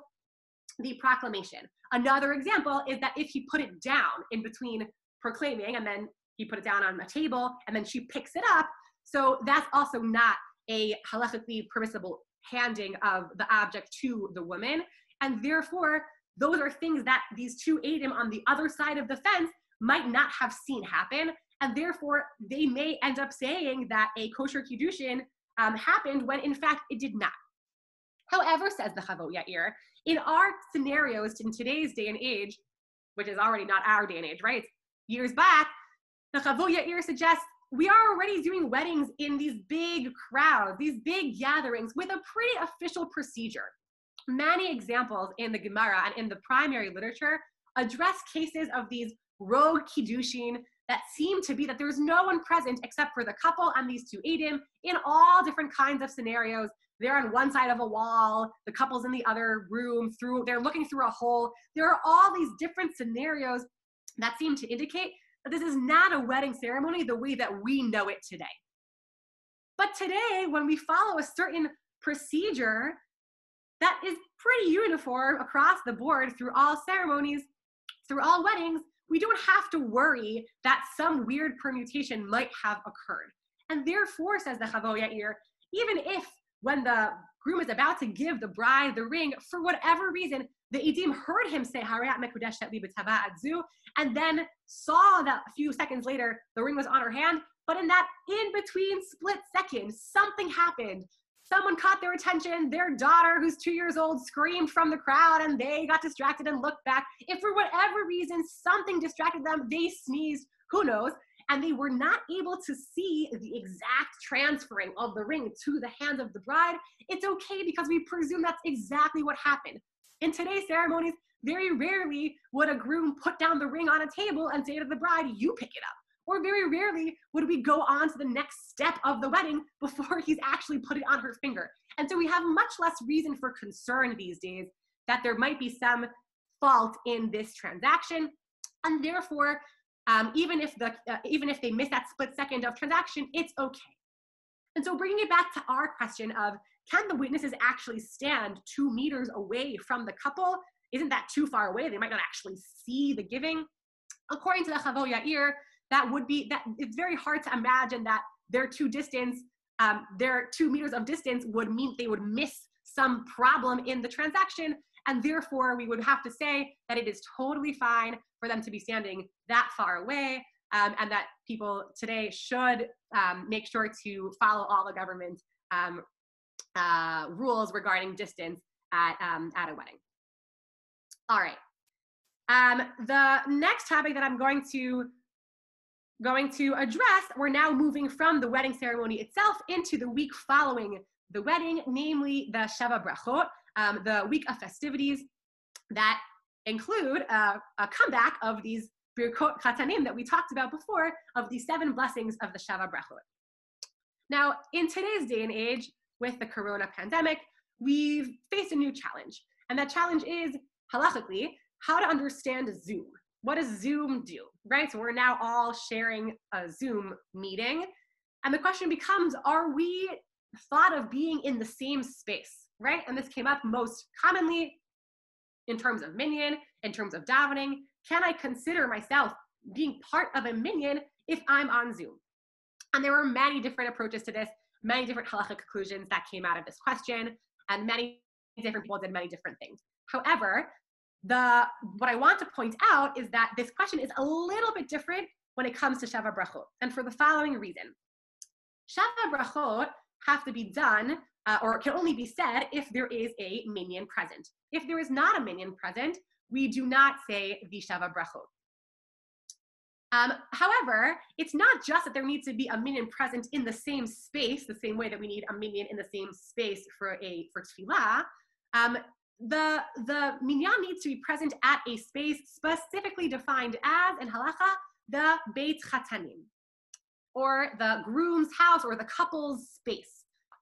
the proclamation. Another example is that if he put it down in between proclaiming, and then he put it down on a table, and then she picks it up, so that's also not a halachically permissible handing of the object to the woman, and therefore those are things that these two Edom on the other side of the fence might not have seen happen, and therefore they may end up saying that a kosher kiddushin Um, happened when in fact it did not. However, says the Chavot Yair, in our scenarios in today's day and age, which is already not our day and age, right? Years back, the Chavot Yair suggests we are already doing weddings in these big crowds, these big gatherings with a pretty official procedure. Many examples in the Gemara and in the primary literature address cases of these rogue kiddushin that seem to be that there's no one present except for the couple and these two edim in all different kinds of scenarios. They're on one side of a wall, the couple's in the other room, through, they're looking through a hole. There are all these different scenarios that seem to indicate that this is not a wedding ceremony the way that we know it today. But today, when we follow a certain procedure that is pretty uniform across the board through all ceremonies, through all weddings, we don't have to worry that some weird permutation might have occurred. And therefore, says the Chavo Yair, even if when the groom is about to give the bride the ring, for whatever reason, the Edim heard him say, Harayat Mekudeshet Li B'Tava Adzu, and then saw that a few seconds later, the ring was on her hand. But in that in-between split second, something happened. Someone caught their attention. Their daughter, who's two years old, screamed from the crowd, and they got distracted and looked back. If for whatever reason, something distracted them, they sneezed, who knows? And they were not able to see the exact transferring of the ring to the hands of the bride. It's okay because we presume that's exactly what happened. In today's ceremonies, very rarely would a groom put down the ring on a table and say to the bride, you pick it up. Or very rarely would we go on to the next step of the wedding before he's actually put it on her finger. And so we have much less reason for concern these days that there might be some fault in this transaction. And therefore, um, even if the uh, even if they miss that split second of transaction, it's okay. And so bringing it back to our question of, can the witnesses actually stand two meters away from the couple? Isn't that too far away? They might not actually see the giving. According to the Chavo Yair, that would be, that it's very hard to imagine that their two distance, um, their two meters of distance would mean they would miss some problem in the transaction. And therefore we would have to say that it is totally fine for them to be standing that far away, um, and that people today should um, make sure to follow all the government um, uh, rules regarding distance at, um, at a wedding. All right. Um, the next topic that I'm going to going to address, we're now moving from the wedding ceremony itself into the week following the wedding, namely the Sheva Brachot, um, the week of festivities that include uh, a comeback of these Birkot Chatanim that we talked about before, of the seven blessings of the Sheva Brachot. Now, in today's day and age, with the corona pandemic, we've faced a new challenge. And that challenge is, halachically, how to understand Zoom. What does Zoom do, right? So we're now all sharing a Zoom meeting. And the question becomes, are we thought of being in the same space, right? And this came up most commonly in terms of minyan, in terms of davening. Can I consider myself being part of a minyan if I'm on Zoom? And there were many different approaches to this, many different halachic conclusions that came out of this question, and many different people did many different things. However, The, what I want to point out is that this question is a little bit different when it comes to Sheva Brachot, and for the following reason. Sheva Brachot have to be done, uh, or can only be said if there is a minyan present. If there is not a minyan present, we do not say the Sheva Brachot. Um, however, it's not just that there needs to be a minyan present in the same space, the same way that we need a minyan in the same space for a for tefillah. Um, The, the minyan needs to be present at a space specifically defined as, in halacha, the Beit Chatanim, or the groom's house or the couple's space,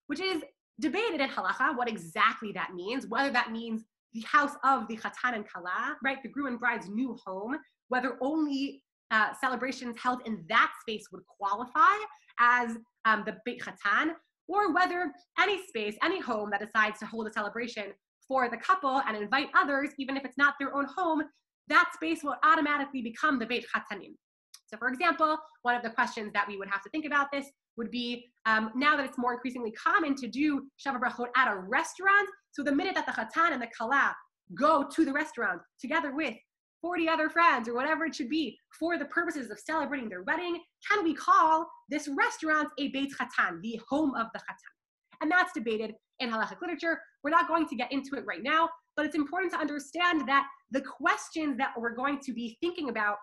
which is debated in halacha what exactly that means, whether that means the house of the Chatan and Kala, right, the groom and bride's new home, whether only uh, celebrations held in that space would qualify as um, the Beit Chatan, or whether any space, any home that decides to hold a celebration for the couple and invite others, even if it's not their own home, that space will automatically become the Beit Chatanim. So for example, one of the questions that we would have to think about this would be, um, now that it's more increasingly common to do Sheva Brachot at a restaurant, so the minute that the Chatan and the Kala go to the restaurant together with forty other friends or whatever it should be for the purposes of celebrating their wedding, can we call this restaurant a Beit Chatan, the home of the Chatan? And that's debated in halachic literature. We're not going to get into it right now, but it's important to understand that the questions that we're going to be thinking about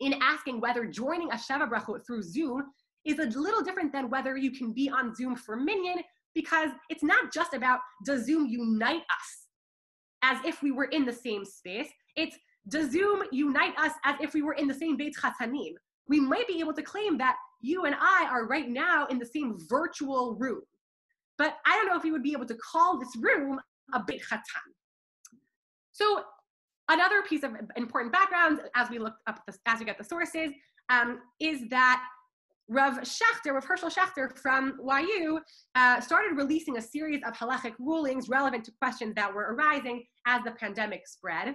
in asking whether joining a Sheva Brachot through Zoom is a little different than whether you can be on Zoom for Minyan, because it's not just about, does Zoom unite us as if we were in the same space? It's, does Zoom unite us as if we were in the same Beit Chatanim? We might be able to claim that you and I are right now in the same virtual room, but I don't know if we would be able to call this room a Beit Chatan. So another piece of important background, as we look up, the, as we get the sources, um, is that Rav Shachter, Rav Herschel Shachter from Y U, uh, started releasing a series of halachic rulings relevant to questions that were arising as the pandemic spread.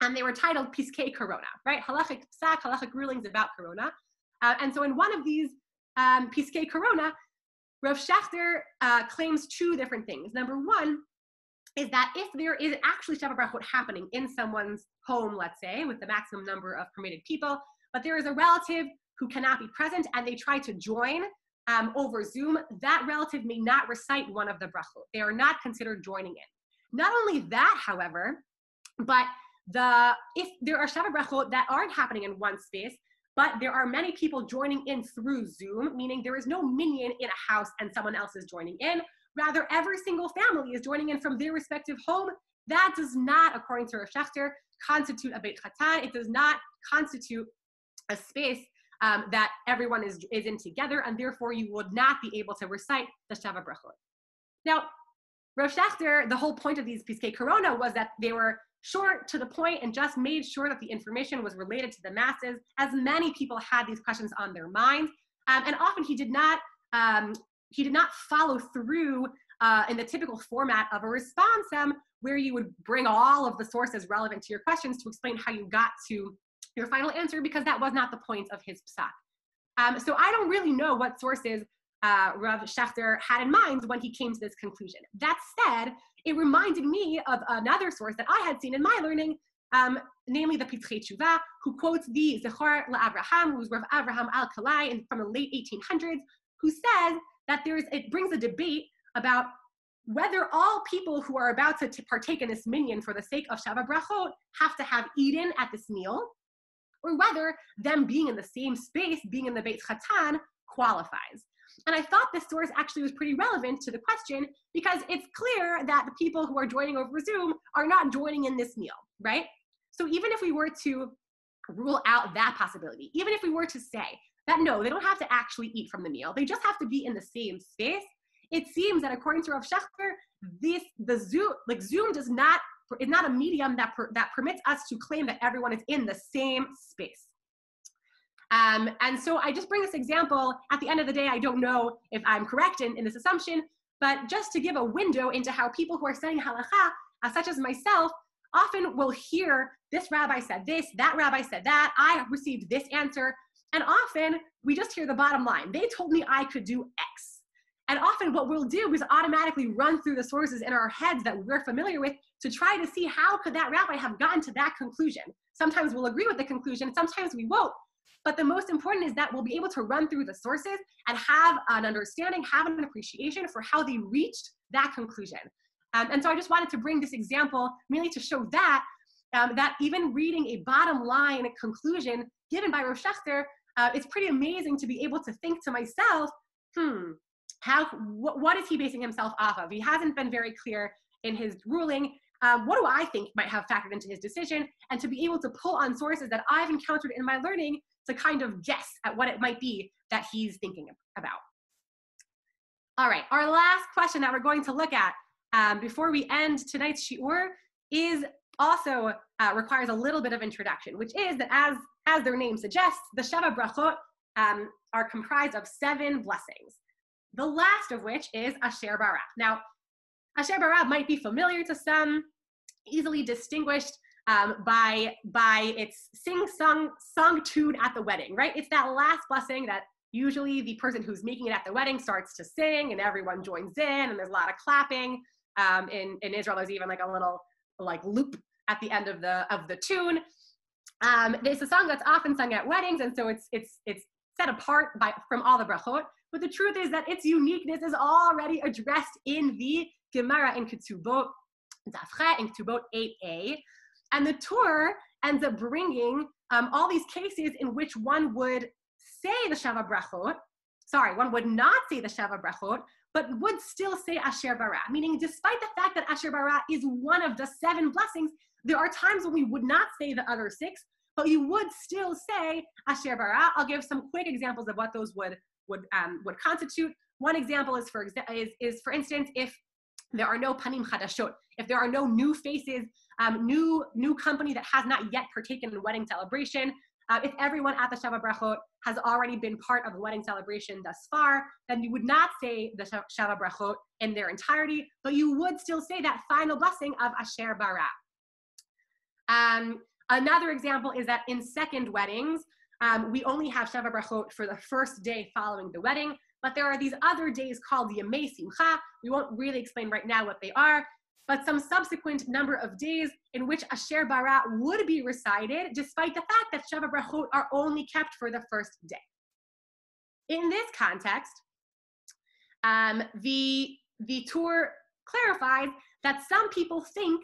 And they were titled Piskei Corona, right? Halachic psak, halachic rulings about Corona. Uh, and so in one of these um, Piskei Corona, Rav Shachter uh, claims two different things. Number one is that if there is actually Shabbat Brachot happening in someone's home, let's say, with the maximum number of permitted people, but there is a relative who cannot be present and they try to join um, over Zoom, that relative may not recite one of the brachot. They are not considered joining in. Not only that, however, but the if there are Shabbat brachot that aren't happening in one space, but there are many people joining in through Zoom, meaning there is no minyan in a house and someone else is joining in. Rather, every single family is joining in from their respective home. That does not, according to Rav Shachter, constitute a Beit Chatan. It does not constitute a space Um, that everyone is, is in together, and therefore you would not be able to recite the Shabbat Brachot. Now, Rav Shachter, the whole point of these Piskei Corona was that they were short to the point and just made sure that the information was related to the masses, as many people had these questions on their minds. Um, and often he did not, um, he did not follow through uh, in the typical format of a responsum, where you would bring all of the sources relevant to your questions to explain how you got to your final answer, because that was not the point of his psak. Um, so I don't really know what sources uh, Rav Shachter had in mind when he came to this conclusion. That said, it reminded me of another source that I had seen in my learning, um, namely the Pitrei Tshuva, who quotes the Zechor L'Avraham, who's Rav Avraham Al-Kalai from the late eighteen hundreds, who says that there is, it brings a debate about whether all people who are about to, to partake in this minyan for the sake of Shabbat Brachot have to have eaten at this meal, or whether them being in the same space, being in the Beit Chatan, qualifies. And I thought this source actually was pretty relevant to the question, because it's clear that the people who are joining over Zoom are not joining in this meal, right? So even if we were to rule out that possibility, even if we were to say that no, they don't have to actually eat from the meal, they just have to be in the same space, it seems that according to Rav Shachter, this, the Zoom, like Zoom does not It's not a medium that, per, that permits us to claim that everyone is in the same space. Um, and so I just bring this example. At the end of the day, I don't know if I'm correct in, in this assumption, but just to give a window into how people who are studying halakha, uh, such as myself, often will hear, this rabbi said this, that rabbi said that, I received this answer, and often we just hear the bottom line. They told me I could do X. And often what we'll do is automatically run through the sources in our heads that we're familiar with to try to see how could that rabbi have gotten to that conclusion. Sometimes we'll agree with the conclusion, sometimes we won't. But the most important is that we'll be able to run through the sources and have an understanding, have an appreciation for how they reached that conclusion. Um, and so I just wanted to bring this example mainly to show that, um, that even reading a bottom line conclusion given by Rav Shachter, uh, it's pretty amazing to be able to think to myself, hmm, How, what, what is he basing himself off of? He hasn't been very clear in his ruling. Um, what do I think might have factored into his decision? And to be able to pull on sources that I've encountered in my learning to kind of guess at what it might be that he's thinking about. All right, our last question that we're going to look at um, before we end tonight's shiur is also uh, requires a little bit of introduction, which is that as, as their name suggests, the Shabbat Brachot um, are comprised of seven blessings, the last of which is Asher Bara. Now, Asher Bara might be familiar to some, easily distinguished um, by, by its sing-sung sung tune at the wedding, right? It's that last blessing that usually the person who's making it at the wedding starts to sing and everyone joins in and there's a lot of clapping. Um, in, in Israel, there's even like a little like loop at the end of the, of the tune. Um, it's a song that's often sung at weddings, and so it's, it's, it's set apart by, from all the brachot. But the truth is that its uniqueness is already addressed in the Gemara in Ketubot, Dafche in Ketubot eight a. And the Torah ends up bringing um, all these cases in which one would say the Shabbat Brachot, sorry, one would not say the Sheva Brachot, but would still say Asher Bara, meaning despite the fact that Asher Bara is one of the seven blessings, there are times when we would not say the other six, but you would still say Asher Bara. I'll give some quick examples of what those would would um, would constitute. One example is, for exa- is, is for instance, if there are no panim chadashot, if there are no new faces, um, new new company that has not yet partaken in wedding celebration, uh, if everyone at the Sheva Brachot has already been part of the wedding celebration thus far, then you would not say the Sheva Brachot in their entirety, but you would still say that final blessing of Asher Bara. Um, another example is that in second weddings, um, we only have Sheva Brachot for the first day following the wedding, but there are these other days called Yemei Simcha. We won't really explain right now what they are, but some subsequent number of days in which Asher Bara would be recited, despite the fact that Sheva Brachot are only kept for the first day. In this context, um, the, the tour clarifies that some people think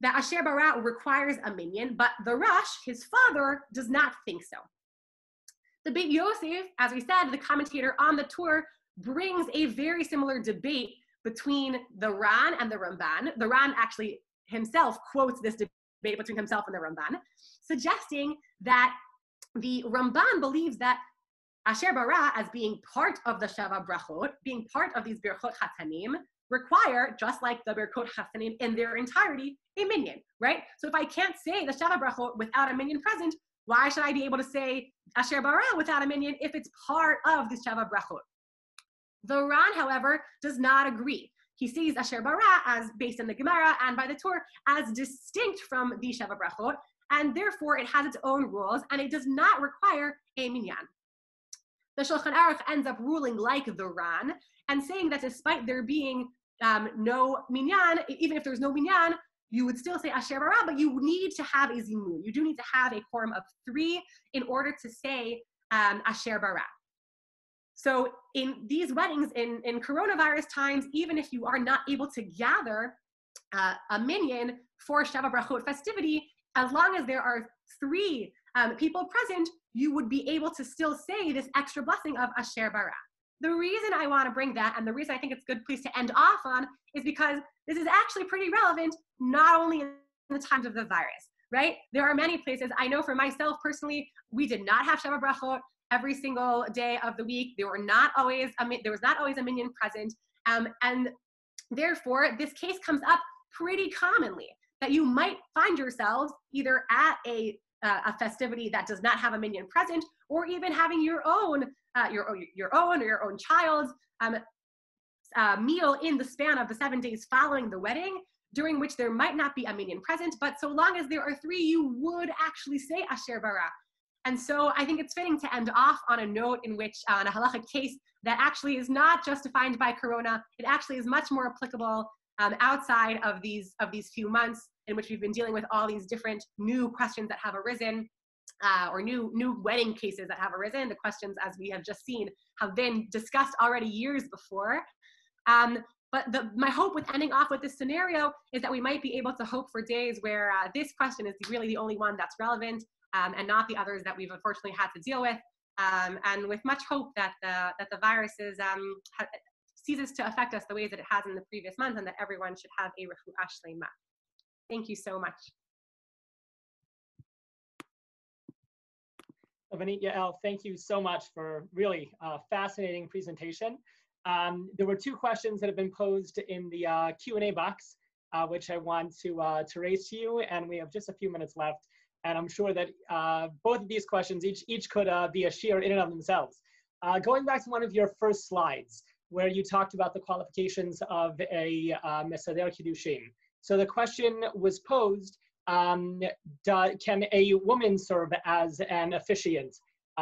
that Asher Bara requires a minyan, but the Rush, his father, does not think so. The Beit Yosef, as we said, the commentator on the tour, brings a very similar debate between the Ran and the Ramban. The Ran actually himself quotes this debate between himself and the Ramban, suggesting that the Ramban believes that Asher Bara, as being part of the Sheva Brachot, being part of these Birchot Hatanim, require, just like the Birchot Hatanim in their entirety, a minyan, right? So if I can't say the Sheva Brachot without a minyan present, why should I be able to say Asher Bara without a minyan if it's part of the Sheva Brachot? The Ran, however, does not agree. He sees Asher Bara, as based on the Gemara and by the Torah, as distinct from the Sheva Brachot, and therefore it has its own rules and it does not require a minyan. The Shulchan Aruch ends up ruling like the Ran and saying that despite there being um, no minyan, even if there's no minyan, you would still say Asher Bara, but you need to have a zimun. You do need to have a quorum of three in order to say um, Asher Bara. So in these weddings, in, in coronavirus times, even if you are not able to gather uh, a minyan for Sheva Brachot festivity, as long as there are three um, people present, you would be able to still say this extra blessing of Asher Bara. The reason I want to bring that, and the reason I think it's a good place to end off on, is because this is actually pretty relevant, not only in the times of the virus, right? There are many places, I know for myself personally, we did not have Sheva Brachot every single day of the week. There were not always a, there was not always a minyan present, um, and therefore this case comes up pretty commonly, that you might find yourselves either at a Uh, a festivity that does not have a minyan present, or even having your own, uh, your, your own or your own child's um, uh, meal in the span of the seven days following the wedding, during which there might not be a minyan present, but so long as there are three, you would actually say Asher Bara. And so I think it's fitting to end off on a note in which, uh, on a halachic case that actually is not just defined by Corona, it actually is much more applicable Um, outside of these of these few months in which we've been dealing with all these different new questions that have arisen, uh, or new new wedding cases that have arisen. The questions, as we have just seen, have been discussed already years before. Um, but the, my hope with ending off with this scenario is that we might be able to hope for days where uh, this question is really the only one that's relevant, um, and not the others that we've unfortunately had to deal with. Um, and with much hope that the that the virus is um, ha- ceases to affect us the ways that it has in the previous months, and that everyone should have a refuah shleimah. Thank you so much. Rabbanit Yael, thank you so much for really uh, fascinating presentation. Um, there were two questions that have been posed in the uh, Q and A box, uh, which I want to, uh, to raise to you, and we have just a few minutes left. And I'm sure that uh, both of these questions, each, each could uh, be a shiur in and of themselves. Uh, going back to one of your first slides, where you talked about the qualifications of a uh, Mesader Kiddushin. So the question was posed, um, do, can a woman serve as an officiant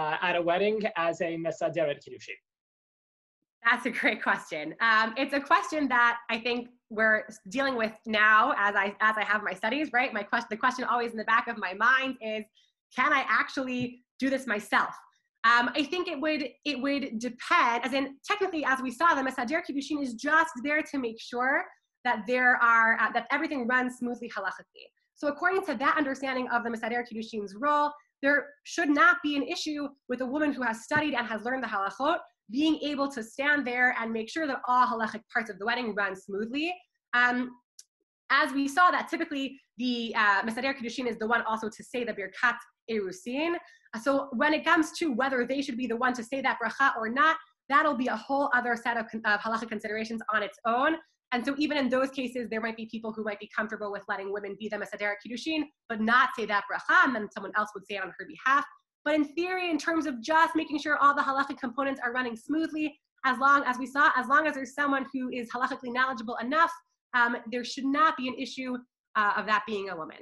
uh, at a wedding as a Mesader Kiddushin? That's a great question. Um, it's a question that I think we're dealing with now as I as I have my studies, right? My question, the question always in the back of my mind is, can I actually do this myself? Um, I think it would it would depend, as in technically, as we saw, the Mesader Kiddushin is just there to make sure that there are uh, that everything runs smoothly halachically. So according to that understanding of the Mesader Kiddushin's role, there should not be an issue with a woman who has studied and has learned the halachot being able to stand there and make sure that all halachic parts of the wedding run smoothly. Um, as we saw that typically the uh, Mesader Kedushin is the one also to say the Birkat Erusin. So when it comes to whether they should be the one to say that bracha or not, that'll be a whole other set of, of halachic considerations on its own. And so even in those cases, there might be people who might be comfortable with letting women be the Mesader Kedushin, but not say that bracha, and then someone else would say it on her behalf. But in theory, in terms of just making sure all the halachic components are running smoothly, as long as we saw, as long as there's someone who is halachically knowledgeable enough, um, there should not be an issue uh, of that being a woman.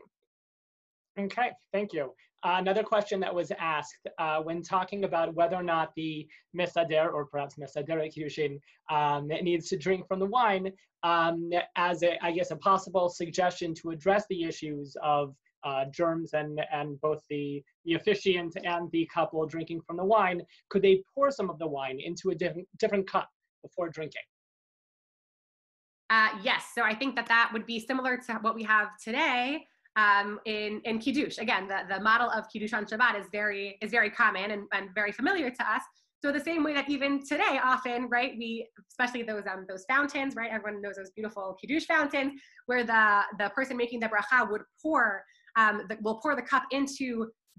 Okay, thank you. Uh, another question that was asked uh, when talking about whether or not the Mesader, or perhaps Mesaderet Kiddushin, um, needs to drink from the wine, um, as a, I guess, a possible suggestion to address the issues of Uh, germs and and both the, the officiant and the couple drinking from the wine, could they pour some of the wine into a different different cup before drinking? Uh, yes, so I think that that would be similar to what we have today um, in in Kiddush. Again, the, the model of Kiddush on Shabbat is very is very common and, and very familiar to us. So the same way that even today, often, right, we especially those um those fountains, right? Everyone knows those beautiful Kiddush fountains where the the person making the bracha would pour. Um, the, we'll pour the cup into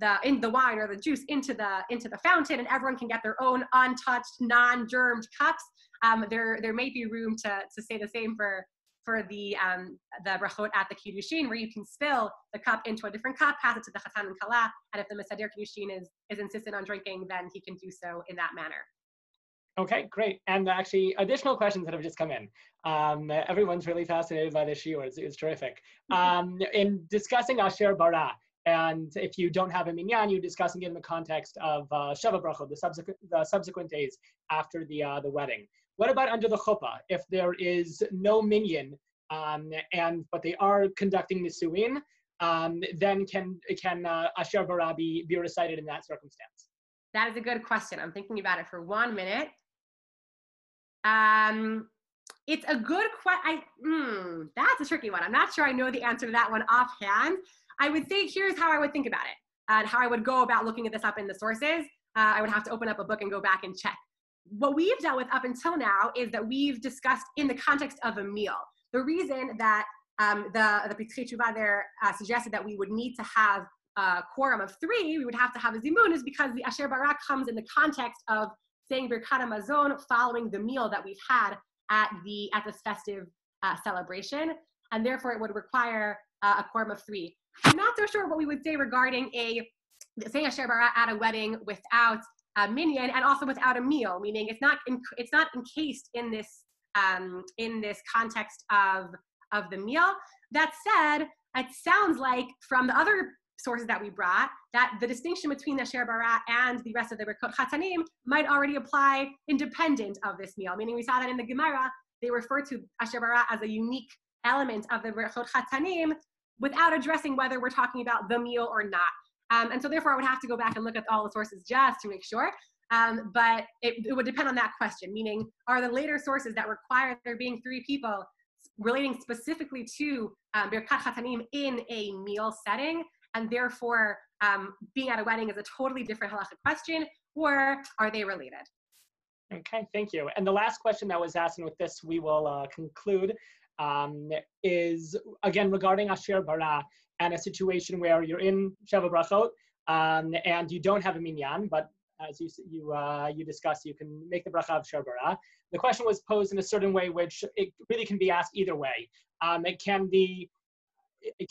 the in the wine or the juice into the into the fountain, and everyone can get their own untouched, non-germed cups. Um, there there may be room to to say the same for for the um, the brachot at the kiddushin, where you can spill the cup into a different cup, pass it to the chatan and kala, and if the mesader kiddushin is is insistent on drinking, then he can do so in that manner. Okay, great. And actually, additional questions that have just come in. Um, everyone's really fascinated by this shiur. It's, it's terrific. Um, in discussing Asher Bara, and if you don't have a minyan, you're discussing it in the context of uh, Sheva Brachot, the subsequent, the subsequent days after the uh, the wedding. What about under the chuppah? If there is no minyan, um, and but they are conducting nisuin, um, then can can uh, Asher Bara be, be recited in that circumstance? That is a good question. I'm thinking about it for one minute. Um, it's a good question. Mm, that's a tricky one. I'm not sure I know the answer to that one offhand. I would say here's how I would think about it and how I would go about looking at this up in the sources. Uh, I would have to open up a book and go back and check. What we've dealt with up until now is that we've discussed in the context of a meal. The reason that um, the, the Piskei Tshuva there uh, suggested that we would need to have a quorum of three, we would have to have a zimun, is because the Asher Bara comes in the context of saying Birkat HaMazon following the meal that we've had at the at this festive uh, celebration, and therefore it would require uh, a quorum of three. I'm not so sure what we would say regarding a saying Asher Bara at a wedding without a minyan and also without a meal, meaning it's not in, it's not encased in this um, in this context of of the meal. That said, it sounds like from the other sources that we brought, that the distinction between the Asher Bara and the rest of the Birkot Chatanim might already apply independent of this meal. Meaning we saw that in the Gemara, they refer to Asher Bara as a unique element of the Birkot Chatanim without addressing whether we're talking about the meal or not. Um, and so therefore I would have to go back and look at all the sources just to make sure. Um, but it, it would depend on that question. Meaning, are the later sources that require there being three people relating specifically to um, Birkat Chatanim in a meal setting? And therefore, um, being at a wedding is a totally different halachic question, or are they related? Okay, thank you. And the last question that was asked, and with this we will uh, conclude, um, is again regarding Asher Bara and a situation where you're in Sheva Brachot um, and you don't have a minyan, but as you you uh, you discussed, you can make the bracha of Asher Bara. The question was posed in a certain way, which it really can be asked either way. Um, it can be.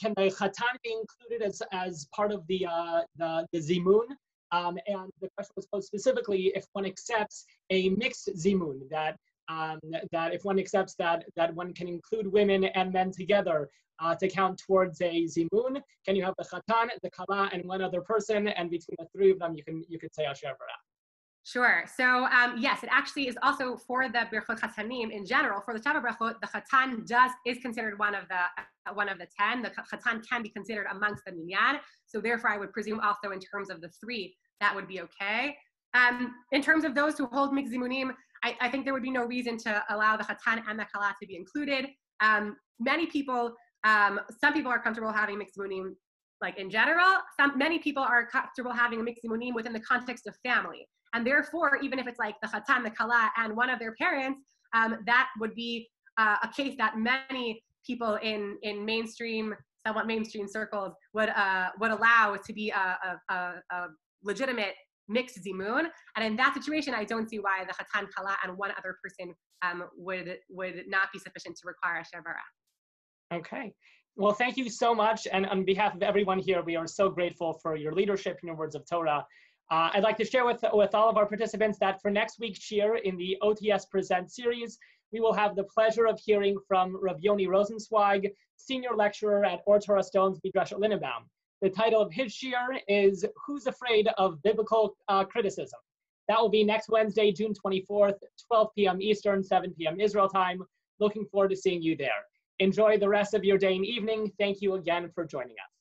Can the chatan be included as, as part of the, uh, the, the zimun? Um, and the question was posed specifically if one accepts a mixed zimun, that, um, that if one accepts that, that one can include women and men together uh, to count towards a zimun, can you have the chatan, the kala, and one other person, and between the three of them, you can, you can say Asher Bara? Sure. So um, yes, it actually is also for the Birchot Chatanim in general. For the Sheva Brachot, the Chatan does is considered one of the uh, one of the ten. The Chatan can be considered amongst the minyan. So therefore, I would presume also in terms of the three, that would be okay. Um, in terms of those who hold mixed zimunim, I, I think there would be no reason to allow the Chatan and the Kala to be included. Um, many people, um, some people are comfortable having mixed zimunim, like in general. Some many people are comfortable having a mixed zimunim within the context of family. And therefore, even if it's like the Chatan, the Kala, and one of their parents, um, that would be uh, a case that many people in, in mainstream, somewhat mainstream circles would uh, would allow to be a, a, a legitimate mixed zimun. And in that situation, I don't see why the Chatan, Kala, and one other person um, would would not be sufficient to require a shavara. Okay. Well, thank you so much. And on behalf of everyone here, we are so grateful for your leadership in your words of Torah. Uh, I'd like to share with, with all of our participants that for next week's shiur in the O T S Present series, we will have the pleasure of hearing from Rav Yoni Rosenzweig, senior lecturer at Ohr Torah Stone's Beit Midrash Linnenbaum. The title of his shiur is Who's Afraid of Biblical uh, Criticism? That will be next Wednesday, June twenty-fourth, twelve p.m. Eastern, seven p.m. Israel time. Looking forward to seeing you there. Enjoy the rest of your day and evening. Thank you again for joining us.